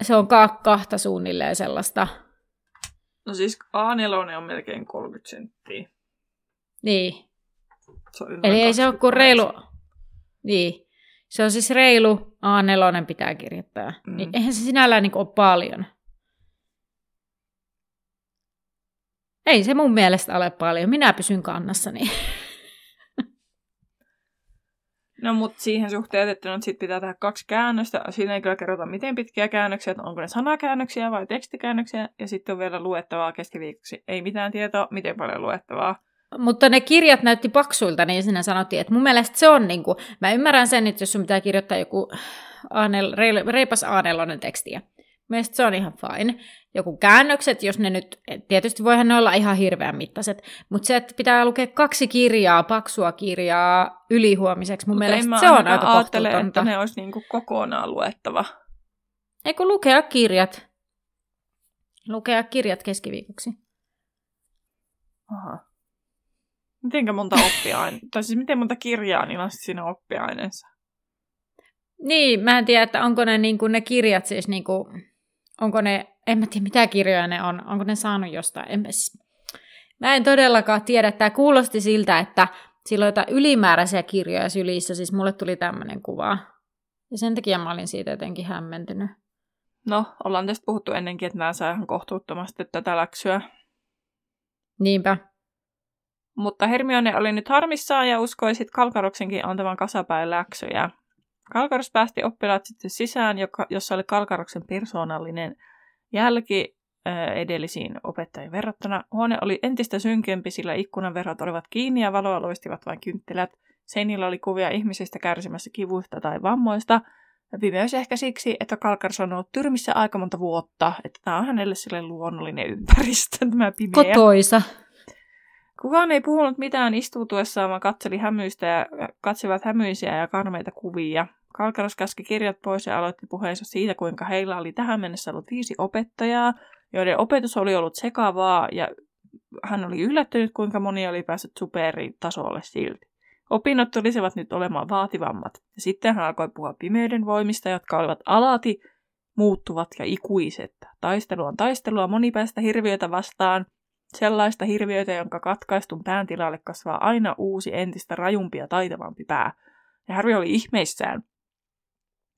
Se on kahta suunnilleen sellaista. No siis A4 on melkein 30 senttiä. Niin. Eli ei se ole kuin reilu... Niin. Se on siis reilu A4 pitää kirjoittaa. Mm. Niin, eihän se sinällään niin ole paljon. Ei se mun mielestä ole paljon. Minä pysyn kannassani. No mutta siihen suhteutettuna sitten pitää tehdä 2 käännöstä. Siinä ei kyllä kerrota miten pitkiä käännöksiä, että onko ne sanakäännöksiä vai tekstikäännöksiä. Ja sitten on vielä luettavaa keskiviikoksi. Ei mitään tietoa, miten paljon luettavaa. Mutta ne kirjat näytti paksuilta, niin siinä sanottiin, että mun mielestä se on niin kuin... Mä ymmärrän sen, että jos sun pitää kirjoittaa joku reipas A4 tekstiä. Mielestäni se on ihan fine. Joku käännökset, jos ne nyt, tietysti voihan ne olla ihan hirveän mittaiset, mutta se, että pitää lukea 2 kirjaa, paksua kirjaa ylihuomiseksi, mun mielestä se on aika kohtuutonta. Että ne olisi niin kuin kokonaan luettava. Eikö lukea kirjat? Lukea kirjat keskiviikoksi. Aha. Mitenkä monta oppiainetta, tai siis miten monta kirjaa niillä on siinä oppiaineensa? Niin, mä en tiedä, että onko ne, niin kuin, ne kirjat siis, niin kuin, onko ne, en mä tiedä mitä kirjoja ne on, onko ne saanut jostain, mä en todellakaan tiedä, tää kuulosti siltä, että silloin jotain ylimääräisiä kirjoja sylissä, siis mulle tuli tämmönen kuva, ja sen takia mä olin siitä jotenkin hämmentynyt. No, ollaan tästä puhuttu ennenkin, että mä saan ihan kohtuuttomasti tätä läksyä. Niinpä. Mutta Hermione oli nyt harmissaan ja uskoi sit Kalkaroksenkin antavan kasapäin läksyjä. Kalkaros päästi oppilaat sitten sisään, jossa oli Kalkaroksen persoonallinen jälki edellisiin opettajien verrattuna. Huone oli entistä synkempi, sillä ikkunan verhot olivat kiinni ja valoa loistivat vain kynttilät. Seinillä oli kuvia ihmisistä kärsimässä kivuista tai vammoista. Pimeys ehkä siksi, että Kalkaros on ollut tyrmissä aika monta vuotta, että tämä on hänelle sille luonnollinen ympäristö, tämä pimeä. Kotoisa. Kukaan ei puhunut mitään istuutuessaan, vaan katselivat hämyisiä ja karmeita kuvia. Kalkaros käski kirjat pois ja aloitti puheensa siitä, kuinka heillä oli tähän mennessä ollut 5 opettajaa, joiden opetus oli ollut sekavaa, ja hän oli yllättynyt, kuinka moni oli päässyt superitasolle silti. Opinnot tulisivat nyt olemaan vaativammat, ja sitten hän alkoi puhua pimeyden voimista, jotka olivat alati muuttuvat ja ikuiset. Taistelu on taistelua monipäistä hirviötä vastaan, sellaista hirviötä, jonka katkaistun pään tilalle kasvaa aina uusi, entistä rajumpi ja taitavampi pää. Ja Harry oli ihmeissään.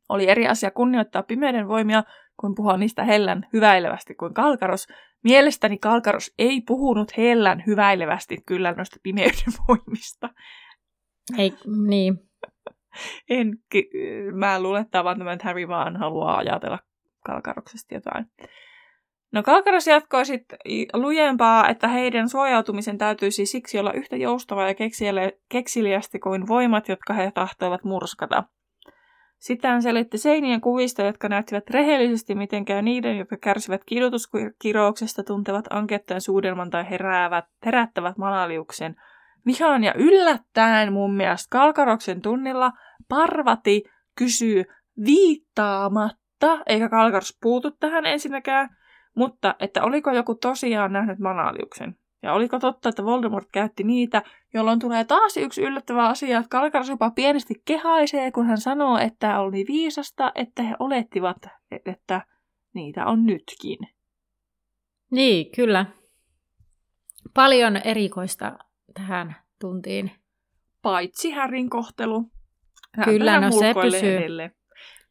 Oli eri asia kunnioittaa pimeyden voimia, kuin puhua niistä hellän hyväilevästi kuin Kalkaros. Mielestäni Kalkaros ei puhunut hellän hyväilevästi kyllä noista pimeyden voimista. Ei, niin. Mä luulen, että Harry vaan haluaa ajatella Kalkaroksesta jotain. No Kalkaros jatkoi sitten lujempaa, että heidän suojautumisen täytyisi siksi olla yhtä joustava ja keksiliästi kuin voimat, jotka he tahtoivat murskata. Sitä hän selitti seinien kuvista, jotka näyttivät rehellisesti mitenkään niiden, jotka kärsivät kidutuskirouksesta, tuntevat ankettajan suudelman tai herättävät malaliuksen. Vihaan ja yllättäen mun mielestä Kalkaroksen tunnilla Parvati kysyy viittaamatta, eikä Kalkaros puutu tähän ensinnäkään. Mutta, että oliko joku tosiaan nähnyt manaliuksen? Ja oliko totta, että Voldemort käytti niitä, jolloin tulee taas yksi yllättävä asia, että Kalkaros jopa pienesti kehaisee, kun hän sanoo, että oli viisasta, että he olettivat, että niitä on nytkin. Niin, kyllä. Paljon erikoista tähän tuntiin. Paitsi Harryn kohtelu. Hän kyllä, no se pysyy. Edelle.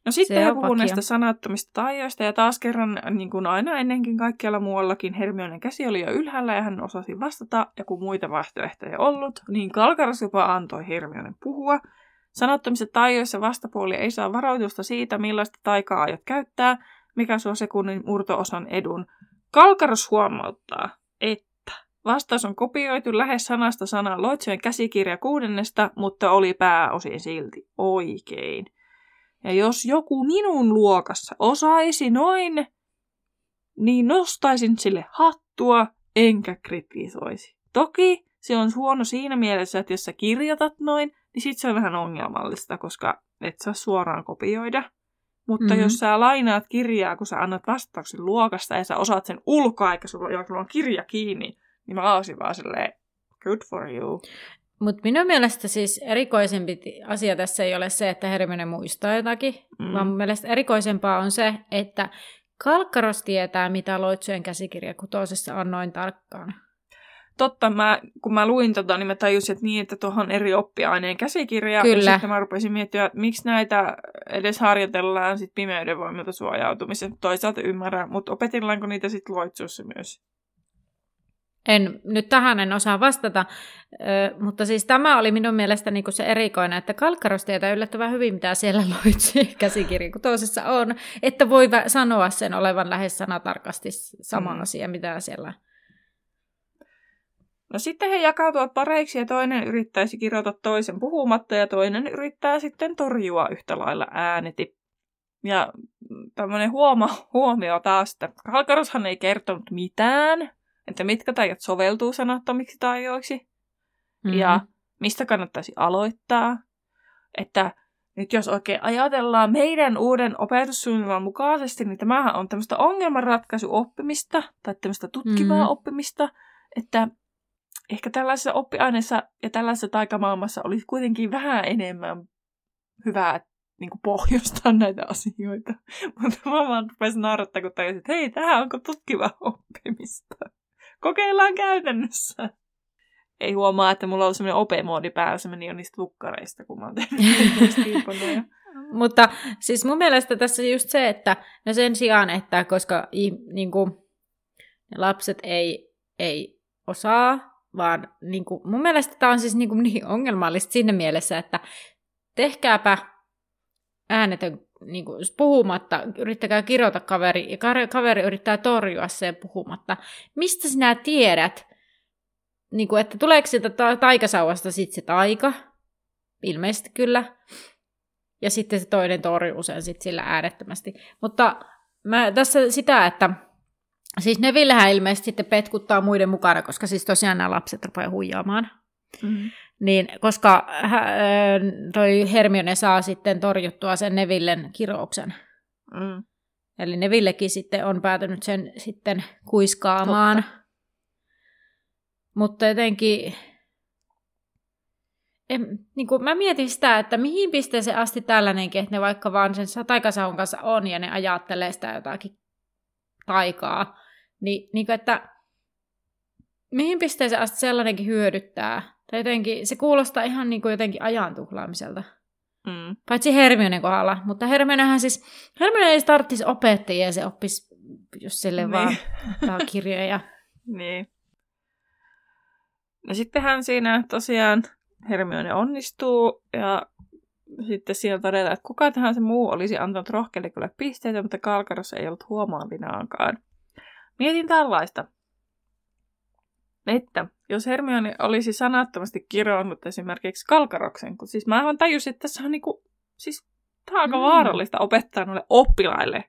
No sitten he puhuvat näistä sanattomista taioista, ja taas kerran, niin kuin aina ennenkin kaikkialla muuallakin, Hermionen käsi oli jo ylhäällä, ja hän osasi vastata, ja kun muita vaihtoehtoja ollut, niin Kalkaros jopa antoi Hermionen puhua. Sanattomista taioissa vastapuoli ei saa varoitusta siitä, millaista taikaa aiot käyttää, mikä suo sekunnin murto-osan edun. Kalkaros huomauttaa, että vastaus on kopioitu lähes sanasta sanaan Loitsojen käsikirja 6, mutta oli pääosin silti oikein. Ja jos joku minun luokassa osaisi noin, niin nostaisin sille hattua enkä kritisoisi. Toki se on huono siinä mielessä, että jos sä kirjoitat noin, niin sit se on vähän ongelmallista, koska et saa suoraan kopioida. Mutta jos sä lainaat kirjaa, kun sä annat vastauksen luokasta ja sä osaat sen ulkoa, eikä sulla on kirja kiinni, niin mä olisin vaan silleen, good for you. Mutta minun mielestä siis erikoisempi asia tässä ei ole se, että Hermione muistaa jotakin, vaan mun mielestä erikoisempaa on se, että Kalkkaros tietää, mitä Loitsujen käsikirja kutosessa on noin tarkkaan. Totta, kun mä luin tota, niin mä tajusin, että niin, että tuohon eri oppiaineen käsikirja. Kyllä. Ja sitten mä rupesin miettimään, miksi näitä edes harjoitellaan sit pimeyden voimilta suojautumisen. Toisaalta ymmärrän, mutta opetillaanko niitä sitten Loitsuissa myös? Nyt tähän en osaa vastata, mutta siis tämä oli minun mielestäni niinku se erikoinen, että Kalkkaros tietää yllättävän hyvin, mitä siellä Loitsujen käsikirja kutosessa on, että voi sanoa sen olevan lähes sanatarkasti sama asia, mitä siellä. No sitten he jakautuvat pareiksi ja toinen yrittäisi kirjoittaa toisen puhumatta ja toinen yrittää sitten torjua yhtä lailla ääneti. Ja tämmöinen huomio taas, että Kalkaroshan ei kertonut mitään, että mitkä tajat soveltuu sanattomiksi tajoiksi ja mistä kannattaisi aloittaa. Että nyt jos oikein ajatellaan meidän uuden opetussuunnitelman mukaisesti, niin tämähän on tämmöistä ongelmanratkaisuoppimista tai tämmöistä tutkivaa oppimista, että ehkä tällaisessa oppiaineessa ja tällaisessa taikamaailmassa olisi kuitenkin vähän enemmän hyvää niin kuin pohjustaa näitä asioita. Mutta mä vaan rupesin naurattaa, kun tajusin, että hei, tämähän onko tutkivaa oppimista. Kokeillaan käytännössä. Ei huomaa, että mulla on semmoinen opemoodi päällä, se meni jo niistä lukkareista, kun mä oon tehnyt. Mutta siis mun mielestä tässä just se, että no sen sijaan, että koska niin kuin, lapset ei osaa, vaan niin kuin, mun mielestä tämä on siis niin ongelmallista siinä mielessä, että tehkääpä äänetön niin kuin, puhumatta, yrittäkää kirjoita kaveri, ja kaveri yrittää torjua sen puhumatta. Mistä sinä tiedät, niin kuin, että tuleeko sitä taikasauvasta sitten se taika? Ilmeisesti kyllä. Ja sitten se toinen torjuu sen sitten sillä äänettömästi. Mutta mä tässä sitä, että siis Nevillehän ilmeisesti sitten petkuttaa muiden mukana, koska siis tosiaan nämä lapset rupeaa huijaamaan. Mm-hmm. Niin, koska toi Hermione saa sitten torjuttua sen Nevillen kirouksen. Mm. Eli Nevillekin sitten on päätynyt sen sitten kuiskaamaan. Totta. Mutta jotenkin, niin kuin mä mietin sitä, että mihin pisteeseen asti tällainenkin, että ne vaikka vaan sen taikasaun kanssa on ja ne ajattelee sitä jotakin taikaa. Niin, että mihin pisteeseen asti sellainenkin hyödyttää? Tai jotenkin, se kuulostaa ihan niin kuin jotenkin ajan tuhlaamiselta. Mm. Paitsi Hermionen kohdalla. Mutta Hermionenhän siis, Hermione ei tarvitsisi opettajia ja se oppisi, jos sille vaan ottaa kirjoja. Niin. No sittenhän siinä tosiaan Hermione onnistuu ja sitten siinä todetaan, että kuka tahansa muu olisi antanut rohkeille kyllä pisteitä, mutta Kalkaros ei ollut huomaavinaankaan. Mietin tällaista, että jos Hermione olisi sanattomasti kirjoittanut esimerkiksi Kalkaroksen, kun siis mä aivan tajusin, että tässä on niinku, siis tää on aika vaarallista opettaa noille oppilaille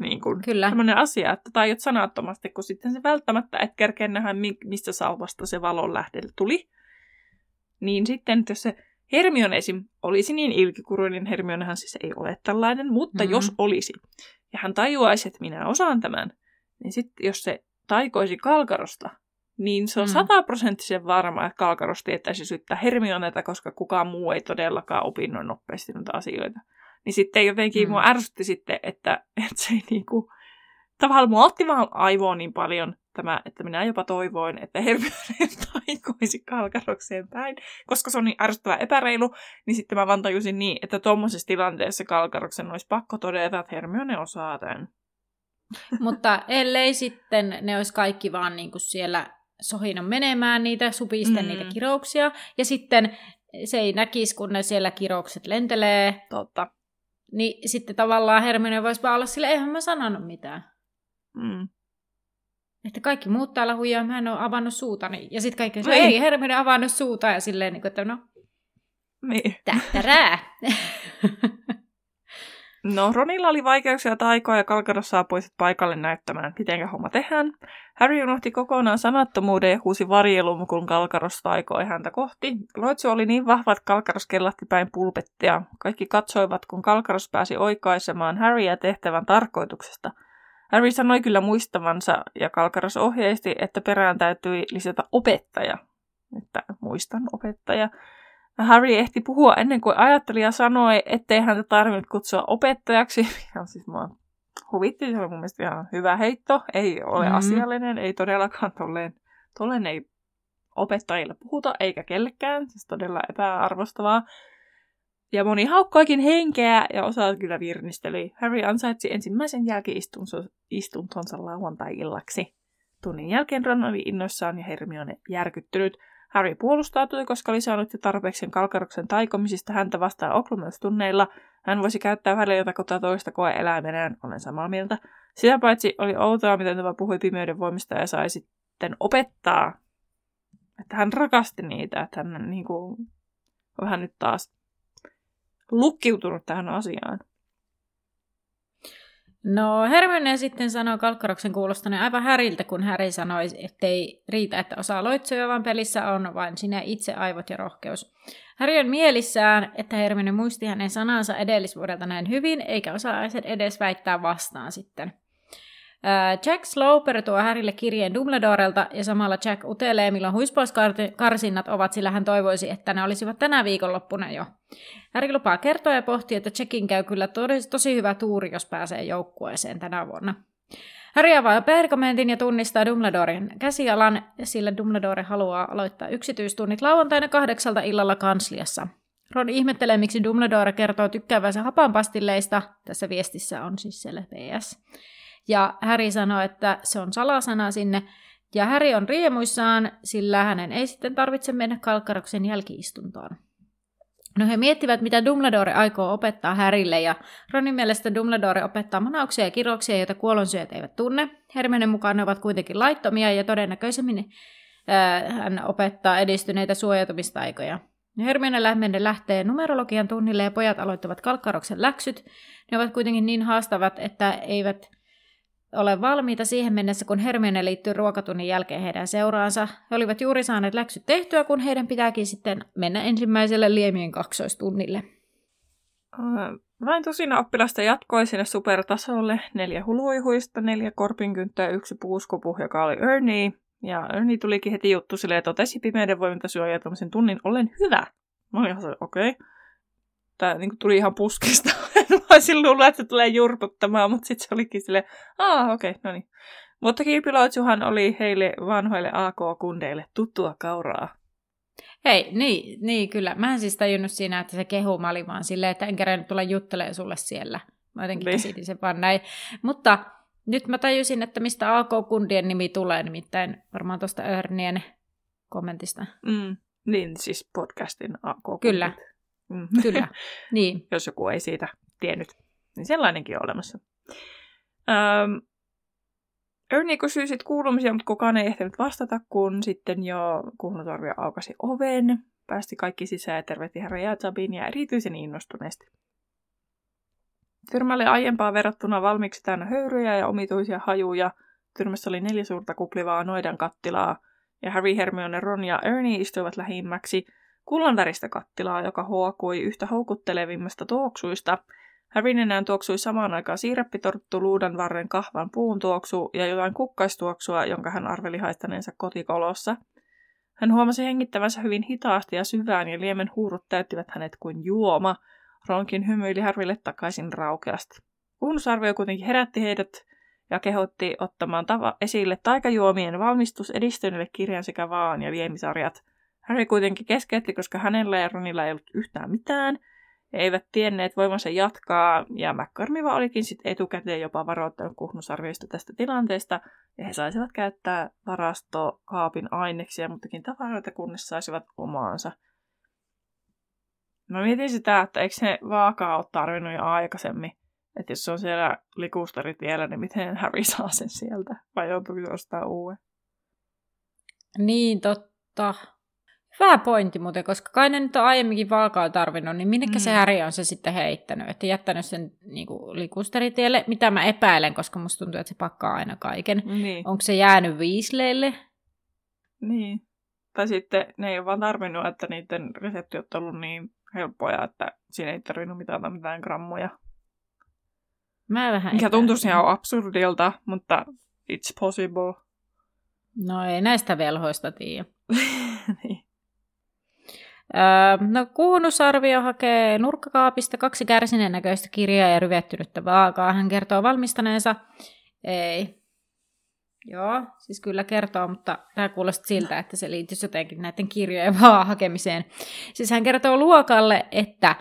niinku, sellainen asia, että tajut sanattomasti, kun sitten se välttämättä et kerkeä nähdä, mistä sauvasta se valon lähde tuli. Niin sitten, jos se Hermione esim. Olisi niin ilkikuruinen, Hermionehan siis ei ole tällainen, mutta jos olisi, ja hän tajuaisi, että minä osaan tämän, niin sitten jos se taikoisi Kalkarosta, niin se on 100% varma, että Kalkaros tietäisi syyttää Hermioneta, koska kukaan muu ei todellakaan opinnon nopeasti noita asioita. Niin sitten jotenkin mua ärsytti sitten, että se ei niinku, tavallaan mua otti vaan aivoon niin paljon tämä, että minä jopa toivoin, että Hermione taikoisi Kalkarokseen päin, koska se on niin ärsyttävä epäreilu, niin sitten mä vaan tajusin niin, että tuommoisessa tilanteessa Kalkaroksen olisi pakko todeta, että Hermione osaa tämän. Mutta ellei sitten ne olisi kaikki vaan niinku siellä sohinon menemään niitä, supisten niitä kirouksia, ja sitten se ei näkisi, kun ne siellä kiroukset lentelee. Totta. Niin sitten tavallaan Hermione voisi vaan olla sille, eihän mä sanonut mitään. Mm. Että kaikki muut täällä huijaa, mä en ole avannut suutani. Ja sitten kaikki on se, ei Hermione avannut suuta, ja silleen, niin kuin, että no, tähtärää. No, Ronilla oli vaikeuksia taikoa ja Kalkaros saapui sitten paikalle näyttämään, mitenkä homma tehdään. Harry unohti kokonaan sanattomuuden ja huusi varjelun, kun Kalkaros taikoi häntä kohti. Loitsu oli niin vahva, että Kalkaros kellahti päin pulpettia. Kaikki katsoivat, kun Kalkaros pääsi oikaisemaan Harryä tehtävän tarkoituksesta. Harry sanoi kyllä muistavansa ja Kalkaros ohjeisti, että perään täytyi lisätä opettaja. Että muistan opettaja. Harry ehti puhua ennen kuin ajattelija sanoi, ettei häntä tarvinnut kutsua opettajaksi. Ja siis mä oon huvitti. Se oli mun mielestä ihan hyvä heitto. Ei ole asiallinen, ei todellakaan tolleen ei opettajille puhuta, eikä kellekään. Siis todella epäarvostavaa. Ja moni haukkoikin henkeä ja osa kyllä virnisteli. Harry ansaitsi ensimmäisen jälki-istuntonsa lauantai-illaksi. Tunnin jälkeen Ron oli innoissaan ja Hermione järkyttynyt. Harry puolustautui, koska oli saanut jo tarpeeksi Kalkaroksen taikomisista häntä vastaan Oklumels-tunneilla. Hän voisi käyttää välillä jotakuta toista koe-eläimenään, olen samaa mieltä. Sitä paitsi oli outoa, miten tämä puhui pimeyden voimista ja sai sitten opettaa. Että hän rakasti niitä, että hän niinku on vähän nyt taas lukkiutunut tähän asiaan. No, Hermione sitten sanoi Kalkkaroksen kuulostaneen aivan Häriltä, kun Häri sanoi, ettei riitä, että osaa loitsuja, vaan pelissä on vain sinä itse aivot ja rohkeus. Häri on mielissään, että Hermione muisti hänen sanansa edellisvuodelta näin hyvin, eikä osaa edes väittää vastaan sitten. Jack Sloper tuo Härille kirjeen Dumbledorelta ja samalla Jack utelee, milloin huispauskarsinnat ovat, sillä hän toivoisi, että ne olisivat tänä viikonloppuna jo. Harry lupaa kertoa ja pohtii, että Jackin käy kyllä tosi hyvä tuuri, jos pääsee joukkueeseen tänä vuonna. Harry avaa pergamentin ja tunnistaa Dumbledoren käsialan, sillä Dumbledore haluaa aloittaa yksityistunnit lauantaina 20:00 kansliassa. Ron ihmettelee, miksi Dumbledore kertoo tykkäävänsä hapanpastilleista. Tässä viestissä on siis siellä PS. Ja Harry sanoo, että se on salasana sinne, ja Harry on riemuissaan, sillä hänen ei sitten tarvitse mennä Kalkkaroksen jälkiistuntoon. No he miettivät, mitä Dumbledore aikoo opettaa Harrylle, ja Ronin mielestä Dumbledore opettaa manauksia ja kiroksia, joita kuolonsyöt eivät tunne. Hermionen mukaan ne ovat kuitenkin laittomia, ja todennäköisemmin hän opettaa edistyneitä suojautumistaikoja. Hermione lähtee numerologian tunnille, ja pojat aloittavat Kalkkaroksen läksyt. Ne ovat kuitenkin niin haastavat, että eivät ole valmiita siihen mennessä, kun Hermione liittyy ruokatunnin jälkeen heidän seuraansa. He olivat juuri saaneet läksyt tehtyä, kun heidän pitääkin sitten mennä ensimmäiselle liemien kaksoistunnille. Vain tosina oppilasta jatkoi sinne supertasolle. 4 huluihuista, 4 korpinkynttää ja 1 puuskupu, joka oli Ernie. Ja Ernie tulikin heti juttu silleen ja totesi pimeyden voimintasuojautumisen tunnin ollen hyvä. Mä olin ihan okei. Tämä niin tuli ihan puskista. Mä olisin luullut, että se tulee jurputtamaan, mutta sitten se olikin silleen, okei, no niin. Mutta kilpiloitsuhan oli heille vanhoille AK-kundeille tuttua kauraa. Hei, niin kyllä. Mä en siis tajunnut siinä, että se kehuma oli vaan silleen, että en kerännyt tulla juttelemaan sulle siellä. Mä jotenkin käsitin sen vaan näin. Mutta nyt mä tajusin, että mistä AK-kundien nimi tulee, nimittäin varmaan tuosta Örnien kommentista. Niin, siis podcastin AK-kundit. Kyllä. Kyllä, niin. Jos joku ei siitä tiennyt, niin sellainenkin on olemassa. Ernie kysyi sitten kuulumisia, mutta kukaan ei ehtinyt vastata, kun sitten jo Kuhnusarvio aukasi oven, päästi kaikki sisään ja tervehti Harry ja Sabinia erityisen innostuneesti. Tyrmä oli aiempaa verrattuna valmiiksi täynnä höyryjä ja omituisia hajuja. Tyrmässä oli 4 suurta kuplivaa noidan kattilaa, ja Harry, Hermione, Ron ja Ernie istuivat lähimmäksi kullanväristä kattilaa, joka huokui yhtä houkuttelevimmasta tuoksuista. Harryn enää tuoksui samaan aikaan siirappitorttu, luudanvarren kahvan puun tuoksu ja jotain kukkaistuoksua, jonka hän arveli haittaneensa kotikolossa. Hän huomasi hengittävänsä hyvin hitaasti ja syvään, ja liemen huurut täyttivät hänet kuin juoma. Ronkin hymyili Harrylle takaisin raukeasti. Kuhnusarvio kuitenkin herätti heidät ja kehotti ottamaan esille taikajuomien valmistus, edistyneelle kirjan sekä vaan ja liemisarjat. Harry kuitenkin keskeytti, koska hänellä ja Ronilla ei ollut yhtään mitään. He eivät tienneet voimansa jatkaa, ja McCormiva olikin sitten etukäteen jopa varoittanut Kuhnusarviosta tästä tilanteesta, ja he saisivat käyttää varastokaapin aineksia ja muutakin tavaroita, kunnes saisivat omaansa. Mä mietin sitä, että eikö ne vaakaa ole tarvinnut jo aikaisemmin, että jos on siellä likustarit vielä, niin miten Harry saa sen sieltä, vai joutuuko se ostaa uuden? Niin, totta. Vähän pointti muuten, koska kai ne nyt on aiemminkin vaakaa tarvinnut, niin minnekä se Harry on se sitten heittänyt, että jättänyt sen niin kuin likusteritielle, mitä mä epäilen, koska musta tuntuu, että se pakkaa aina kaiken. Niin. Onko se jäänyt Weasleylle? Niin. Tai sitten ne ei ole vaan tarvinnut, että niiden reseptiot on ollut niin helppoja, että siinä ei tarvinnut mitään grammoja. Mä vähän mikä tuntuisi ihan absurdilta, mutta it's possible. No ei näistä velhoista tiedä. Niin. No, Kuhnusarvio hakee nurkkakaapista 2 kärsineen näköistä kirjaa ja ryvettynyttä vaakaa. Hän kertoo valmistaneensa. Ei. Joo, siis kyllä kertoo, mutta tämä kuulosti siltä, että se liittyisi jotenkin näiden kirjojen vaan hakemiseen. Siis hän kertoo luokalle, että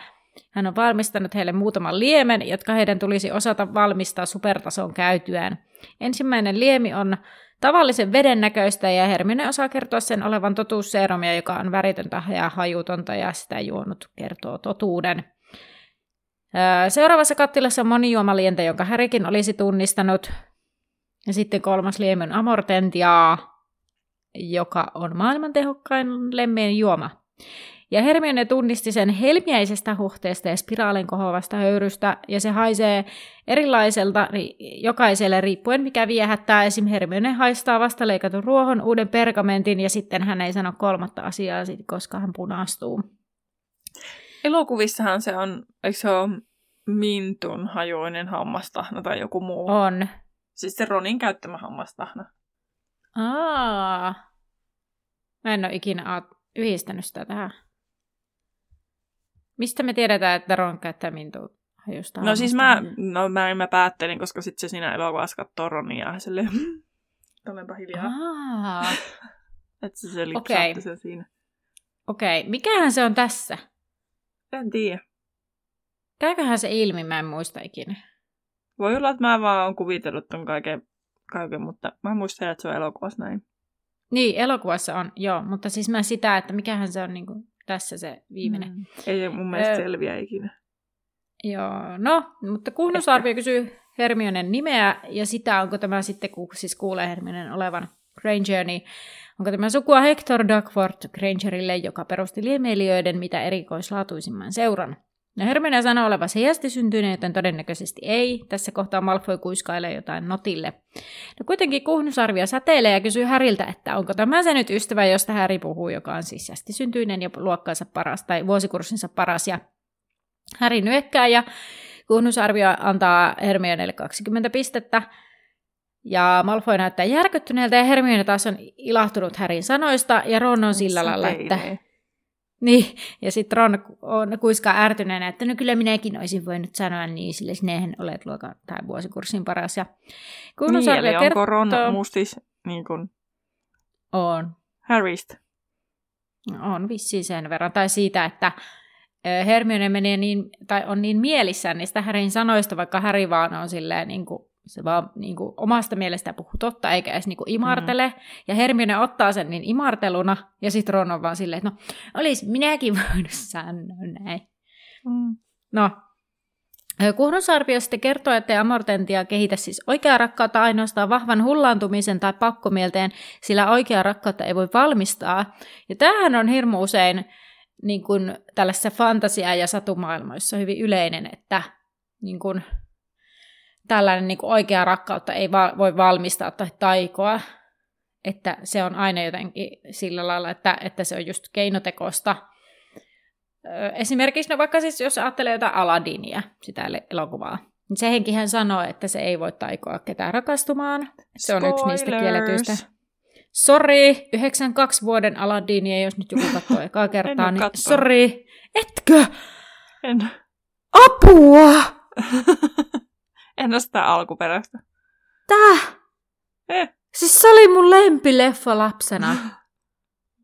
hän on valmistanut heille muutaman liemen, jotka heidän tulisi osata valmistaa supertason käytyään. Ensimmäinen liemi on tavallisen veden näköistä ja Hermione osaa kertoa sen olevan totuusseerumia, joka on väritöntä ja hajutonta ja sitä juonut kertoo totuuden. Seuraavassa kattilassa on monijuomalientä, jonka Harrykin olisi tunnistanut. Ja sitten 3. liemi on amortentiaa, joka on maailman tehokkain lemmien juoma. Ja Hermione tunnisti sen helmiäisestä huhteesta ja spiraalin kohoavasta höyrystä, ja se haisee erilaiselta jokaiselle riippuen, mikä viehättää. Esim. Hermione haistaa vasta leikatun ruohon, uuden pergamentin, ja sitten hän ei sano 3. asiaa, koska hän punastuu. Elokuvissahan se on, eikö se ole mintun hajoinen hammastahna tai joku muu? On. Siis se Ronin käyttämä hammastahna. Aa. Mä en ole ikinä yhdistänyt sitä tähän. Mistä me tiedetään, että Ron käyttää mintua hajusta? No siis mä päättelin, koska sit se siinä elokuvassa kattoo Ronia ja silleen, olenpa hiljaa. Että se lipsaatti okay. Se siinä. Okei, okay. Mikähän se on tässä? En tiedä. Käyköhän se ilmi, mä en muista ikinä. Voi olla, että mä vaan oon kuvitellut ton kaiken, mutta mä muistan, että se on elokuvassa näin. Niin, elokuvassa on, joo, mutta siis mä sitä, että mikähän se on niinku tässä se viimeinen. Ei mun mielestä selviä ikinä. Joo, no, mutta Kuhnusarvio kysyy Hermionen nimeä ja sitä, onko tämä sitten, kun siis kuulee Hermionen olevan Granger, niin onko tämä sukua Hector Dagworth Grangerille, joka perusti liemeilijöiden mitä erikoislaatuisimman seuran. No Hermione sanoo olevan sijasti syntyinen, joten todennäköisesti ei. Tässä kohtaa Malfoy kuiskailee jotain notille. No kuitenkin Kuhnusarvio säteilee ja kysyy Harryltä, että onko tämä se nyt ystävä, josta Harry puhuu, joka on sijasti syntyinen ja luokkaansa paras tai vuosikurssinsa paras. Ja Harry nyökkää ja Kuhnusarvio antaa Hermionelle 20 pistettä. Ja Malfoy näyttää järkyttyneeltä ja Hermione taas on ilahtunut Harryn sanoista ja Ron on sillä lailla, että... Niin, ja sitten Ron on kuiskaa ärtyneenä, että no kyllä minäkin olisin voinut sanoa niin, sillä sinähän olet luokan tai vuosikurssin paras. Ja niin, eli onko Ron mustis niin kuin on. Harrystä? On vissiin sen verran. Tai siitä, että Hermione menee niin, tai on niin mielissään niistä Harryn sanoista, vaikka Harry vaan on silleen niin kuin, se vaan niin kuin, omasta mielestä puhuu totta, eikä edes niin kuin, imartele. Ja Hermione ottaa sen niin imarteluna, ja sitten Ron on vaan silleen, että no, olis minäkin voinut sanoa näin. No, Kuhnusarvio sitten kertoo, ettei amortentia kehitä siis oikeaa rakkautta ainoastaan vahvan hullaantumisen tai pakkomielteen, sillä oikeaa rakkautta ei voi valmistaa. Ja tämähän on hirmu usein niin kuin, tällaisessa fantasia- ja satumaailmoissa hyvin yleinen, että... Niin kuin, tällainen niin kuin oikea rakkautta ei voi valmistaa tai taikoa, että se on aina jotenkin sillä lailla, että se on just keinotekosta. Esimerkiksi, no vaikka siis jos ajattelee jotain Aladinia, sitä elokuvaa, niin se henkihän sanoo, että se ei voi taikoa ketään rakastumaan. Se on yksi niistä kielletyistä. Sori, 92 vuoden Aladinia, jos nyt joku katsoo ekaa kertaa, niin sori, etkö? En. Apua! En ole sitä alkuperäistä. Tää? Siis se oli mun lempileffa lapsena.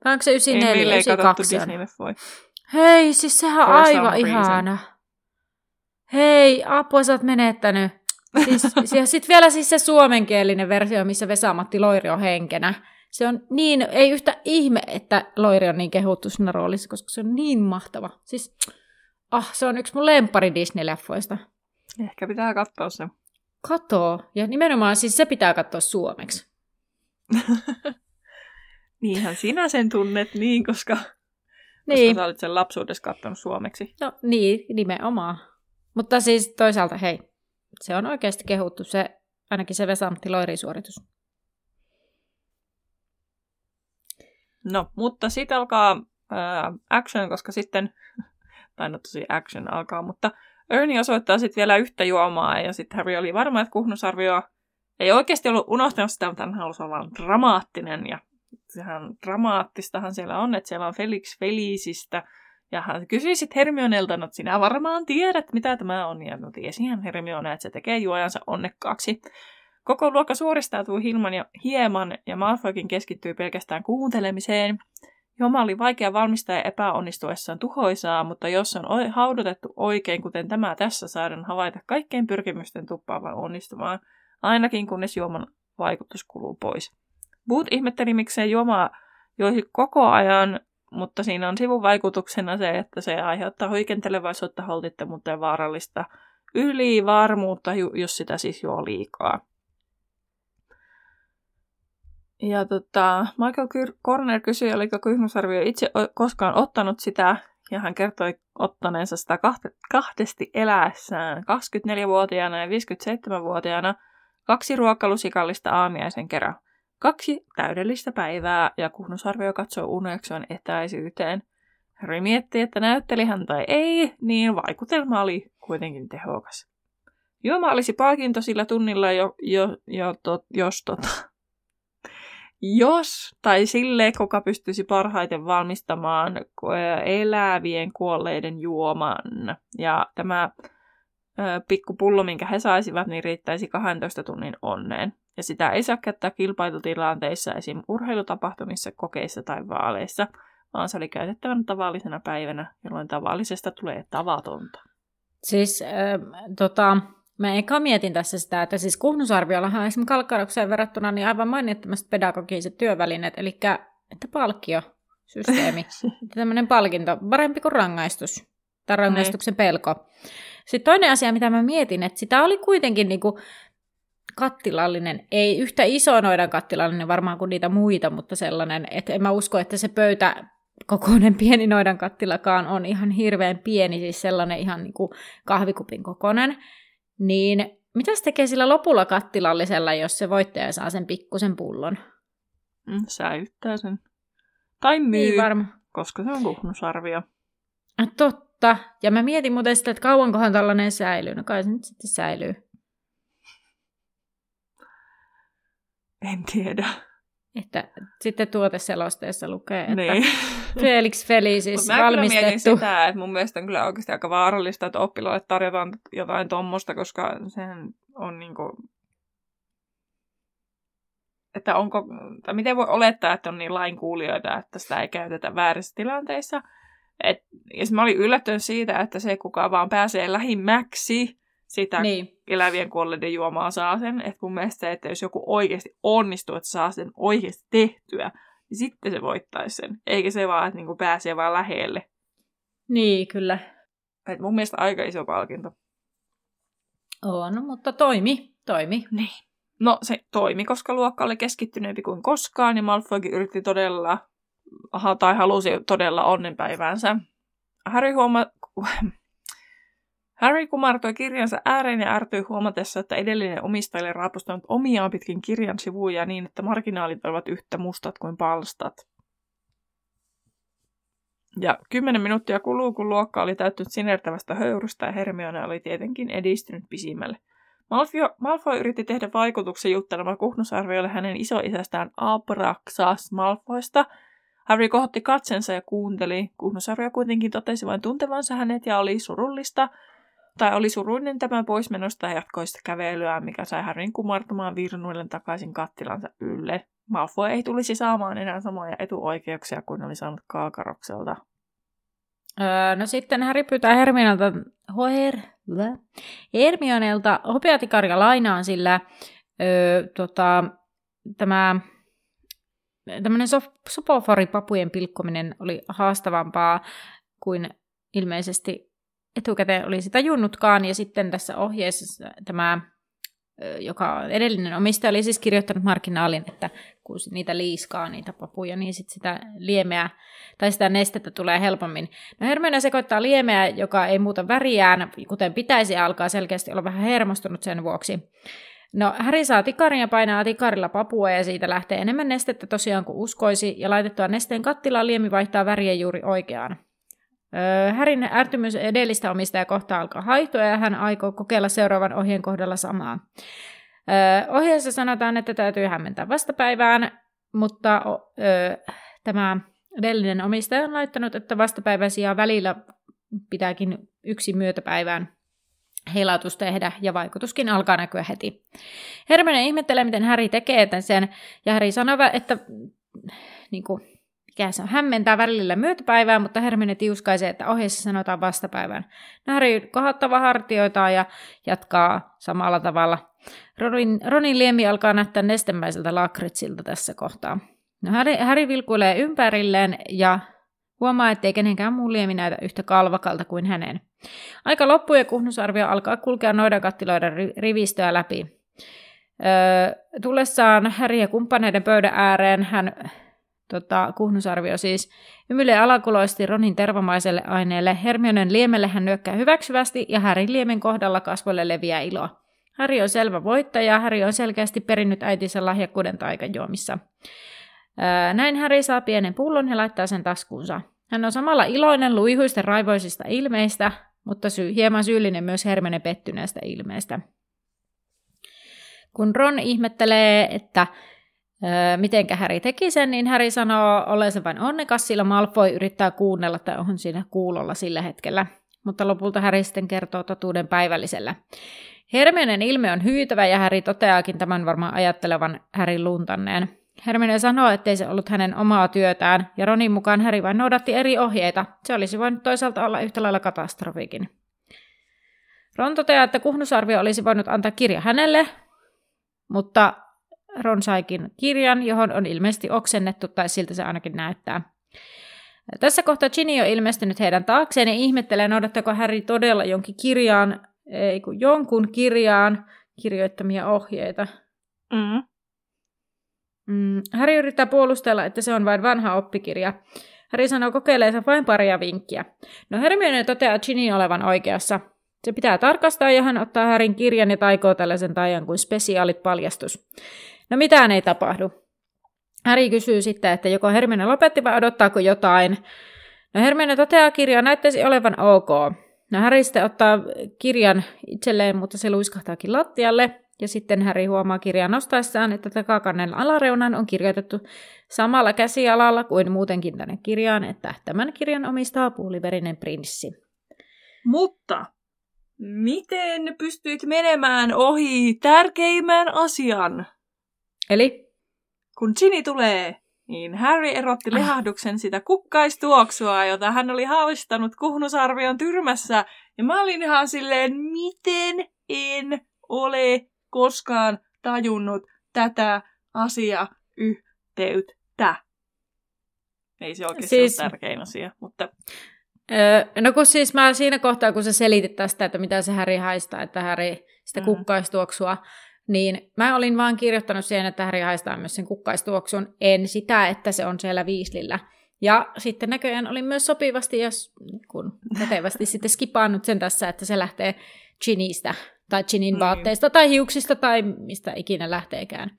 Vai onko se 94, 92? Hei, siis sehän on aivan ihana. Hei, apua sä oot menettänyt. Siis, sitten vielä siis se suomenkielinen versio, missä Vesa-Matti Loiri on henkenä. Se on niin, ei yhtä ihme, että Loiri on niin kehuttu siinä roolissa, koska se on niin mahtava. Siis, se on yksi mun lemppari Disney-leffoista. Ehkä pitää katsoa se. Katoo. Ja nimenomaan siis se pitää katsoa suomeksi. Niinhän sinä sen tunnet niin, koska sä olit sen lapsuudessa katsonut suomeksi. No niin, nimenomaan. Mutta siis toisaalta, hei, se on oikeasti kehuttu se, ainakin se Vesa-Matti Loirin suoritus. No, mutta sitten alkaa action, koska sitten, tai no tosi action alkaa, mutta Ernie osoittaa sitten vielä yhtä juomaa, ja sitten Harry oli varma, että Kuhnusarvio ei oikeasti ollut unohtanut sitä, mutta hän halusi olla dramaattinen, ja ihan dramaattistahan siellä on, että siellä on Felix Felicistä. Ja hän kysyi sitten Hermionelta, no sinä varmaan tiedät, mitä tämä on. Ja no tiesinhän Hermione, että se tekee juojansa onnekkaaksi. Koko luokka suoristautuu hieman ja Malfoykin keskittyy pelkästään kuuntelemiseen. Joma oli vaikea valmistaa ja epäonnistuessaan tuhoisaa, mutta jos on haudutettu oikein, kuten tämä tässä, saadaan havaita kaikkien pyrkimysten tuppaavan onnistumaan, ainakin kunnes juoman vaikutus kuluu pois. Boot ihmetteli, miksei juomaa joisi koko ajan, mutta siinä on sivuvaikutuksena se, että se aiheuttaa huikentelevaisuutta, holtittomuutta ja vaarallista ylivarmuutta, jos sitä siis juo liikaa. Ja Michael Corner kysyi, oliko Kuhnusarvio itse koskaan ottanut sitä, ja hän kertoi ottaneensa sitä kahdesti eläessään, 24-vuotiaana ja 57-vuotiaana, 2 ruokalusikallista aamiaisen kerran. 2 täydellistä päivää, ja Kuhnusarvio katsoi unekseen etäisyyteen. Harry mietti, että näytteli hän tai ei, niin vaikutelma oli kuitenkin tehokas. Juoma olisi palkinto sillä tunnilla, jos tai sille, kuka pystyisi parhaiten valmistamaan elävien kuolleiden juoman. Ja tämä pikkupullo, minkä he saisivat, niin riittäisi 12 tunnin onneen. Ja sitä ei saa käyttää kilpailutilanteissa, esim. Urheilutapahtumissa, kokeissa tai vaaleissa, vaan se oli käytettävänä tavallisena päivänä, jolloin tavallisesta tulee tavatonta. Siis, mä eka mietin tässä sitä, että siis Kuhnusarviollahan esimerkiksi Kalkkarokseen verrattuna niin aivan mainittomasti pedagogiset työvälineet, eli että palkkiosysteemi, tämmöinen palkinto, parempi kuin rangaistus, tai rangaistuksen pelko. Sitten toinen asia, mitä mä mietin, että sitä oli kuitenkin niinku kattilallinen, ei yhtä iso noidan kattilallinen varmaan kuin niitä muita, mutta sellainen, että en mä usko, että se pöytä kokoinen pieni noidan kattilakaan on ihan hirveän pieni, siis sellainen ihan niinku kahvikupin kokoinen. Niin, mitä se tekee sillä lopulla kattilallisella, jos se voittaja saa sen pikkusen pullon? Säilyttää sen. Tai myy, koska se on Kuhnusarvio. Totta. Ja mä mietin muuten sitä, että kauankohan tällainen säilyy. No kai se nyt sitten säilyy. En tiedä. Että sitten tuoteselosteessa lukee, että niin. Felix Felicis valmistettu. Mä mietin sitä, että mun mielestä on kyllä oikeasti aika vaarallista, että oppilaille tarjotaan jotain tommosta, koska sehän on niinku, että onko, tai miten voi olettaa, että on niin lainkuulijoita, että sitä ei käytetä väärissä tilanteissa. Ja mä olin yllättynyt siitä, että se kuka vaan pääsee lähimmäksi sitä niin elävien kuolleiden juomaa saa sen. Että mun mielestä se, että jos joku oikeasti onnistuu, että saa sen oikeasti tehtyä, niin sitten se voittaisi sen. Eikä se vaan, että niinku pääsee vaan lähelle. Niin, kyllä. Et mun mielestä aika iso palkinto. On, mutta toimi. Niin. No se toimi, koska luokka oli keskittyneempi kuin koskaan, ja Malfoykin yritti todella, halusi todella onnenpäiväänsä. Harry kumartoi kirjansa ääreen ja ärtyi huomatessa, että edellinen omistaja oli raapustanut omiaan pitkin kirjan sivuja niin, että marginaalit olivat yhtä mustat kuin palstat. Ja 10 minuuttia kuluu, kun luokka oli täyttynyt sinertävästä höyrystä ja Hermione oli tietenkin edistynyt pisimmälle. Malfoy yritti tehdä vaikutuksen juttelema Kuhnusarviolle hänen isoisästään Abraxas Malfoista. Harry kohotti katsensa ja kuunteli. Kuhnusarvio kuitenkin totesi vain tuntevansa hänet ja oli surullinen tämän poismenosta ja jatkoi sitä kävelyä, mikä sai Harryn kumartumaan virnuillen takaisin kattilansa ylle. Malfoy ei tulisi saamaan enää samoja etuoikeuksia kuin oli saanut Kalkarokselta. No sitten Harry pyytää Hermionelta hopeatikarja lainaan, sillä tämmöinen sopoforipapujen pilkkominen oli haastavampaa kuin ilmeisesti etukäteen oli sitä tajunnutkaan, ja sitten tässä ohjeessa tämä, joka edellinen omistaja oli siis kirjoittanut marginaalin, että kun niitä liiskaa, niitä papuja, niin sitten sitä liemeä, tai sitä nestettä tulee helpommin. No Hermione sekoittaa liemeä, joka ei muuta väriään, kuten pitäisi, ja alkaa selkeästi olla vähän hermostunut sen vuoksi. No Harry saa tikarin ja painaa tikarilla papua, ja siitä lähtee enemmän nestettä tosiaan kuin uskoisi, ja laitettua nesteen kattilaan liemi vaihtaa väriä juuri oikeaan. Harryn ärtymys edellistä omistajaa kohtaan alkaa haihtua ja hän aikoo kokeilla seuraavan ohjeen kohdalla samaa. Ohjeessa sanotaan, että täytyy hämmentää vastapäivään, Mutta tämä edellinen omistaja on laittanut, että vastapäiväisiä välillä pitääkin yksi myötäpäivään heilautus tehdä, ja vaikutuskin alkaa näkyä heti. Hermione ihmettelee, miten Harry tekee sen, ja Harry sanoo, että mikä se on, hämmentää välillä myötäpäivään, mutta Hermione tiuskaisee, että ohjeessa sanotaan vastapäivään. Harry kohottava hartioitaan ja jatkaa samalla tavalla. Ronin liemi alkaa näyttää nestemäiseltä lakritsilta tässä kohtaa. No, Harry vilkuilee ympärilleen ja huomaa, ettei kenenkään muu liemi näytä yhtä kalvakalta kuin hänen. Aika loppuu ja Kuhnusarvio alkaa kulkea noidankattiloiden rivistöä läpi. Tullessaan Harry ja kumppaneiden pöydän ääreen hän... Kuhnusarvio siis hymyilee alakuloisesti Ronin tervamaiselle aineelle. Hermionen liemelle hän nyökkää hyväksyvästi ja Harryn liemen kohdalla kasvoille leviää iloa. Harry on selvä voittaja. Harry on selkeästi perinnyt äitinsä lahjakkuuden taikajuomissa. Näin Harry saa pienen pullon ja laittaa sen taskuunsa. Hän on samalla iloinen luihuista raivoisista ilmeistä, mutta hieman syyllinen myös Hermione pettyneestä ilmeestä. Kun Ron ihmettelee, että mitenkä Harry teki sen, niin Harry sanoo olleensa vain onnekas, sillä Malfoy yrittää kuunnella tai on siinä kuulolla sillä hetkellä. Mutta lopulta Harry sitten kertoo totuuden päivällisellä. Hermionen ilme on hyytävä ja Harry toteaakin tämän varmaan ajattelevan Harryn luntanneen. Hermione sanoo, ettei se ollut hänen omaa työtään ja Ronin mukaan Harry vain noudatti eri ohjeita. Se olisi voinut toisaalta olla yhtä lailla katastrofikin. Ron toteaa, että Kuhnusarvio olisi voinut antaa kirja hänelle, mutta... Ron saikin kirjan, johon on ilmeisesti oksennettu, tai siltä se ainakin näyttää. Tässä kohtaa Ginny on ilmestynyt heidän taakseen ja ihmettelee, noudattaako Harry todella jonkun kirjaan kirjoittamia ohjeita. Harry yrittää puolustella, että se on vain vanha oppikirja. Harry sanoo kokeileensa vain paria vinkkiä. No Hermione toteaa Ginnyn olevan oikeassa. Se pitää tarkastaa ja hän ottaa Harryn kirjan ja taikoo tällaisen taian kuin spesiaalit paljastus. No mitään ei tapahdu. Harry kysyy sitten, että joko Hermione lopetti vai odottaako jotain. No Hermione toteaa kirjaa näyttäisi olevan ok. No Harry sitten ottaa kirjan itselleen, mutta se luiskahtaakin lattialle. Ja sitten Harry huomaa kirjaa nostaessaan, että takakannen alareunan on kirjoitettu samalla käsialalla kuin muutenkin tänne kirjaan, että tämän kirjan omistaa Puoliverinen prinssi. Mutta... miten pystyit menemään ohi tärkeimmän asian? Eli? Kun Ginny tulee, niin Harry erotti lehahduksen sitä kukkaistuoksua, jota hän oli haistanut Kuhnusarvion tyrmässä. Ja mä olin ihan silleen, miten en ole koskaan tajunnut tätä asiayhteyttä. Ei se oikeasti ole tärkein asia, mutta... No kun siis mä siinä kohtaa, kun sä selitit tästä, että mitä se Harry haistaa, että Harry sitä kukkaistuoksua, niin mä olin vaan kirjoittanut siihen, että Harry haistaa myös sen kukkaistuoksun, en sitä, että se on siellä viislillä. Ja sitten näköjään olin myös sopivasti, pätevästi sitten skipannut sen tässä, että se lähtee Ginnystä, tai Ginnyn vaatteista, tai hiuksista, tai mistä ikinä lähteekään.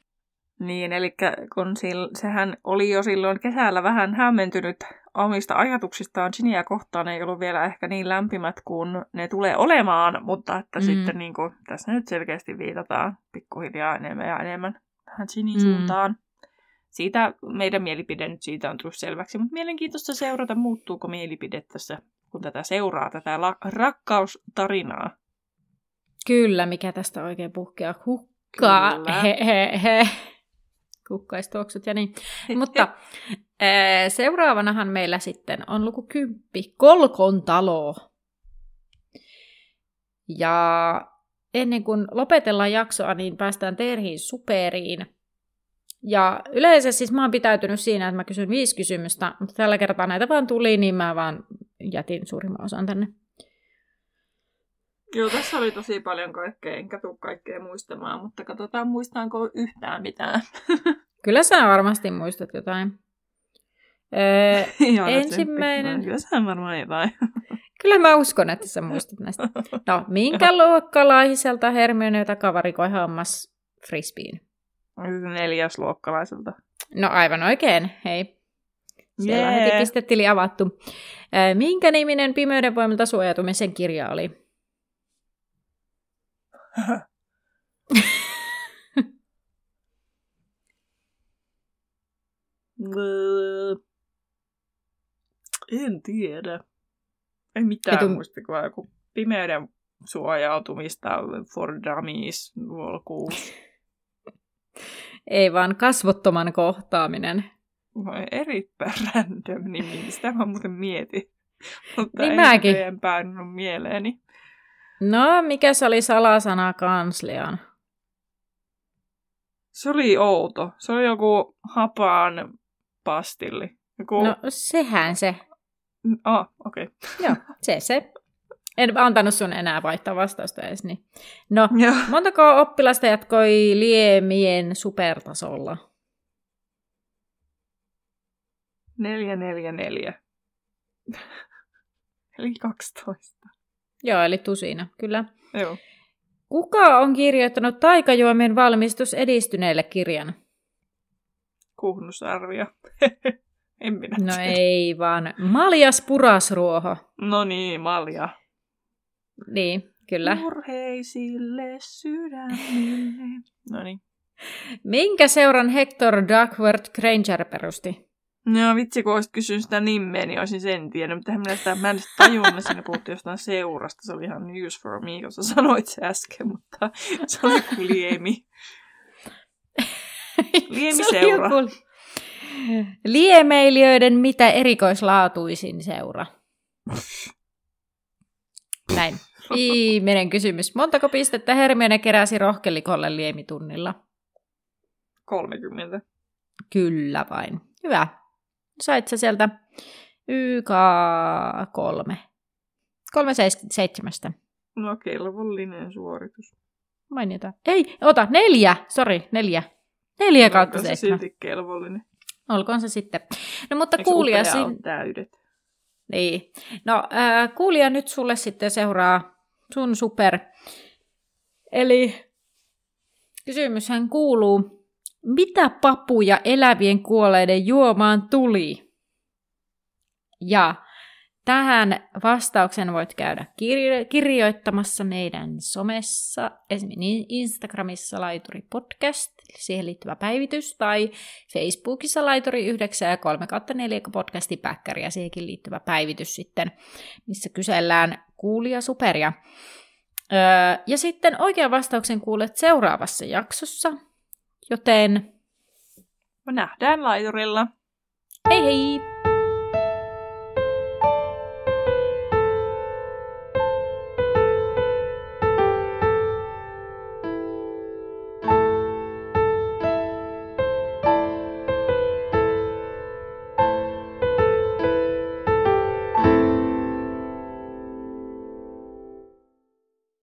Niin, eli kun sehän oli jo silloin kesällä vähän hämmentynyt omista ajatuksistaan Ginnyä kohtaan, ei ollut vielä ehkä niin lämpimät kuin ne tulee olemaan, mutta että sitten niin kuin, tässä nyt selkeästi viitataan pikkuhiljaa enemmän ja enemmän tähän Ginnyn suuntaan. Siitä meidän mielipide nyt siitä on tullut selväksi, mutta mielenkiintoista seurata, muuttuuko mielipide tässä, kun tätä seuraa, tätä rakkaustarinaa. Kyllä, mikä tästä oikein puhkeaa hukkaa. Kukkaistuoksut ja niin. Mutta seuraavanahan meillä sitten on luku 10, Kolkon talo. Ja ennen kuin lopetellaan jaksoa, niin päästään Terhiin superiin. Ja yleensä siis mä oon pitäytynyt siinä, että mä kysyn 5 kysymystä, mutta tällä kertaa näitä vaan tuli, niin mä vaan jätin suurimman osan tänne. Joo, tässä oli tosi paljon kaikkea, enkä tule kaikkea muistamaan, mutta katsotaan muistaanko yhtään mitään. Kyllä sä varmasti muistat jotain. Ensimmäinen... Kyllä sä varmaan jotain. Kyllä mä uskon, että sä muistat näistä. No, minkä luokkalaiselta Hermione takavarikoi hammas frisbeen? 4. luokkalaiselta. No aivan oikein, hei. Siellä on heti pistetili avattu. Minkä niminen pimeyden voimilta suojautumisen kirja oli? En tiedä. Ei mitään muistikuvaa. Joku pimeyden suojautumista, for dummies, volkuus. Ei vaan kasvottoman kohtaaminen. No, erittäin random nimi. Sitä mä muuten mietin. Mutta niin mäkin. En päänyt mieleeni. No, mikä se oli salasana kanslian? Se oli outo. Se oli joku hapaan pastilli. Joku... No, sehän se. Ah, okei. Okay. Joo, se. En antanut sun enää vaihtaa vastausta edes. Niin. No, joo. Montako oppilasta jatkoi liemien supertasolla? 4. Eli 12. Joo, eli tusina, kyllä. Joo. Kuka on kirjoittanut taikajuomien valmistus edistyneelle kirjan? Kuhnusarvio. En minä tiedä. No ei vaan. Maljas purasruoho. No niin, malja. Niin, kyllä. Murheisille sydämille. No niin. Minkä seuran Hector Dagworth Granger perusti? No vitsi, kun olisit kysynyt sitä nimeä, niin olisin sen tiennyt. Mutta mä en tajunnut, siinä puhuttiin jostain seurasta. Se oli ihan news for me, kun sä sanoit se äsken, mutta se oli kuin liemi. Liemiseura. Liemeilijöiden mitä erikoislaatuisin seura. Näin. Viimeinen kysymys. Montako pistettä Hermione keräsi rohkelikolle liemitunnilla? 30. Kyllä vain. Hyvä. Sait sä sieltä 3. 3/7. No kelvollinen suoritus. Mainitaan. Ei, ota 4. Sori, 4. 4/7. Silti kelvollinen. Olkoon se sitten. No mutta kuulija... Eikö upea on täydet? Niin. No kuulija, nyt sulle sitten seuraa sun super. Eli kysymyshän kuuluu... Mitä papuja elävien kuolleiden juomaan tuli? Ja tähän vastauksen voit käydä kirjoittamassa meidän somessa, esimerkiksi Instagramissa Laituri Podcast, siihen liittyvä päivitys, tai Facebookissa Laituri 9 ja 3/4 podcastin päkkäri, ja siihenkin liittyvä päivitys sitten, missä kysellään kuulija superia. Ja sitten oikean vastauksen kuulet seuraavassa jaksossa. Joten me nähdään laiturilla. Hei hei!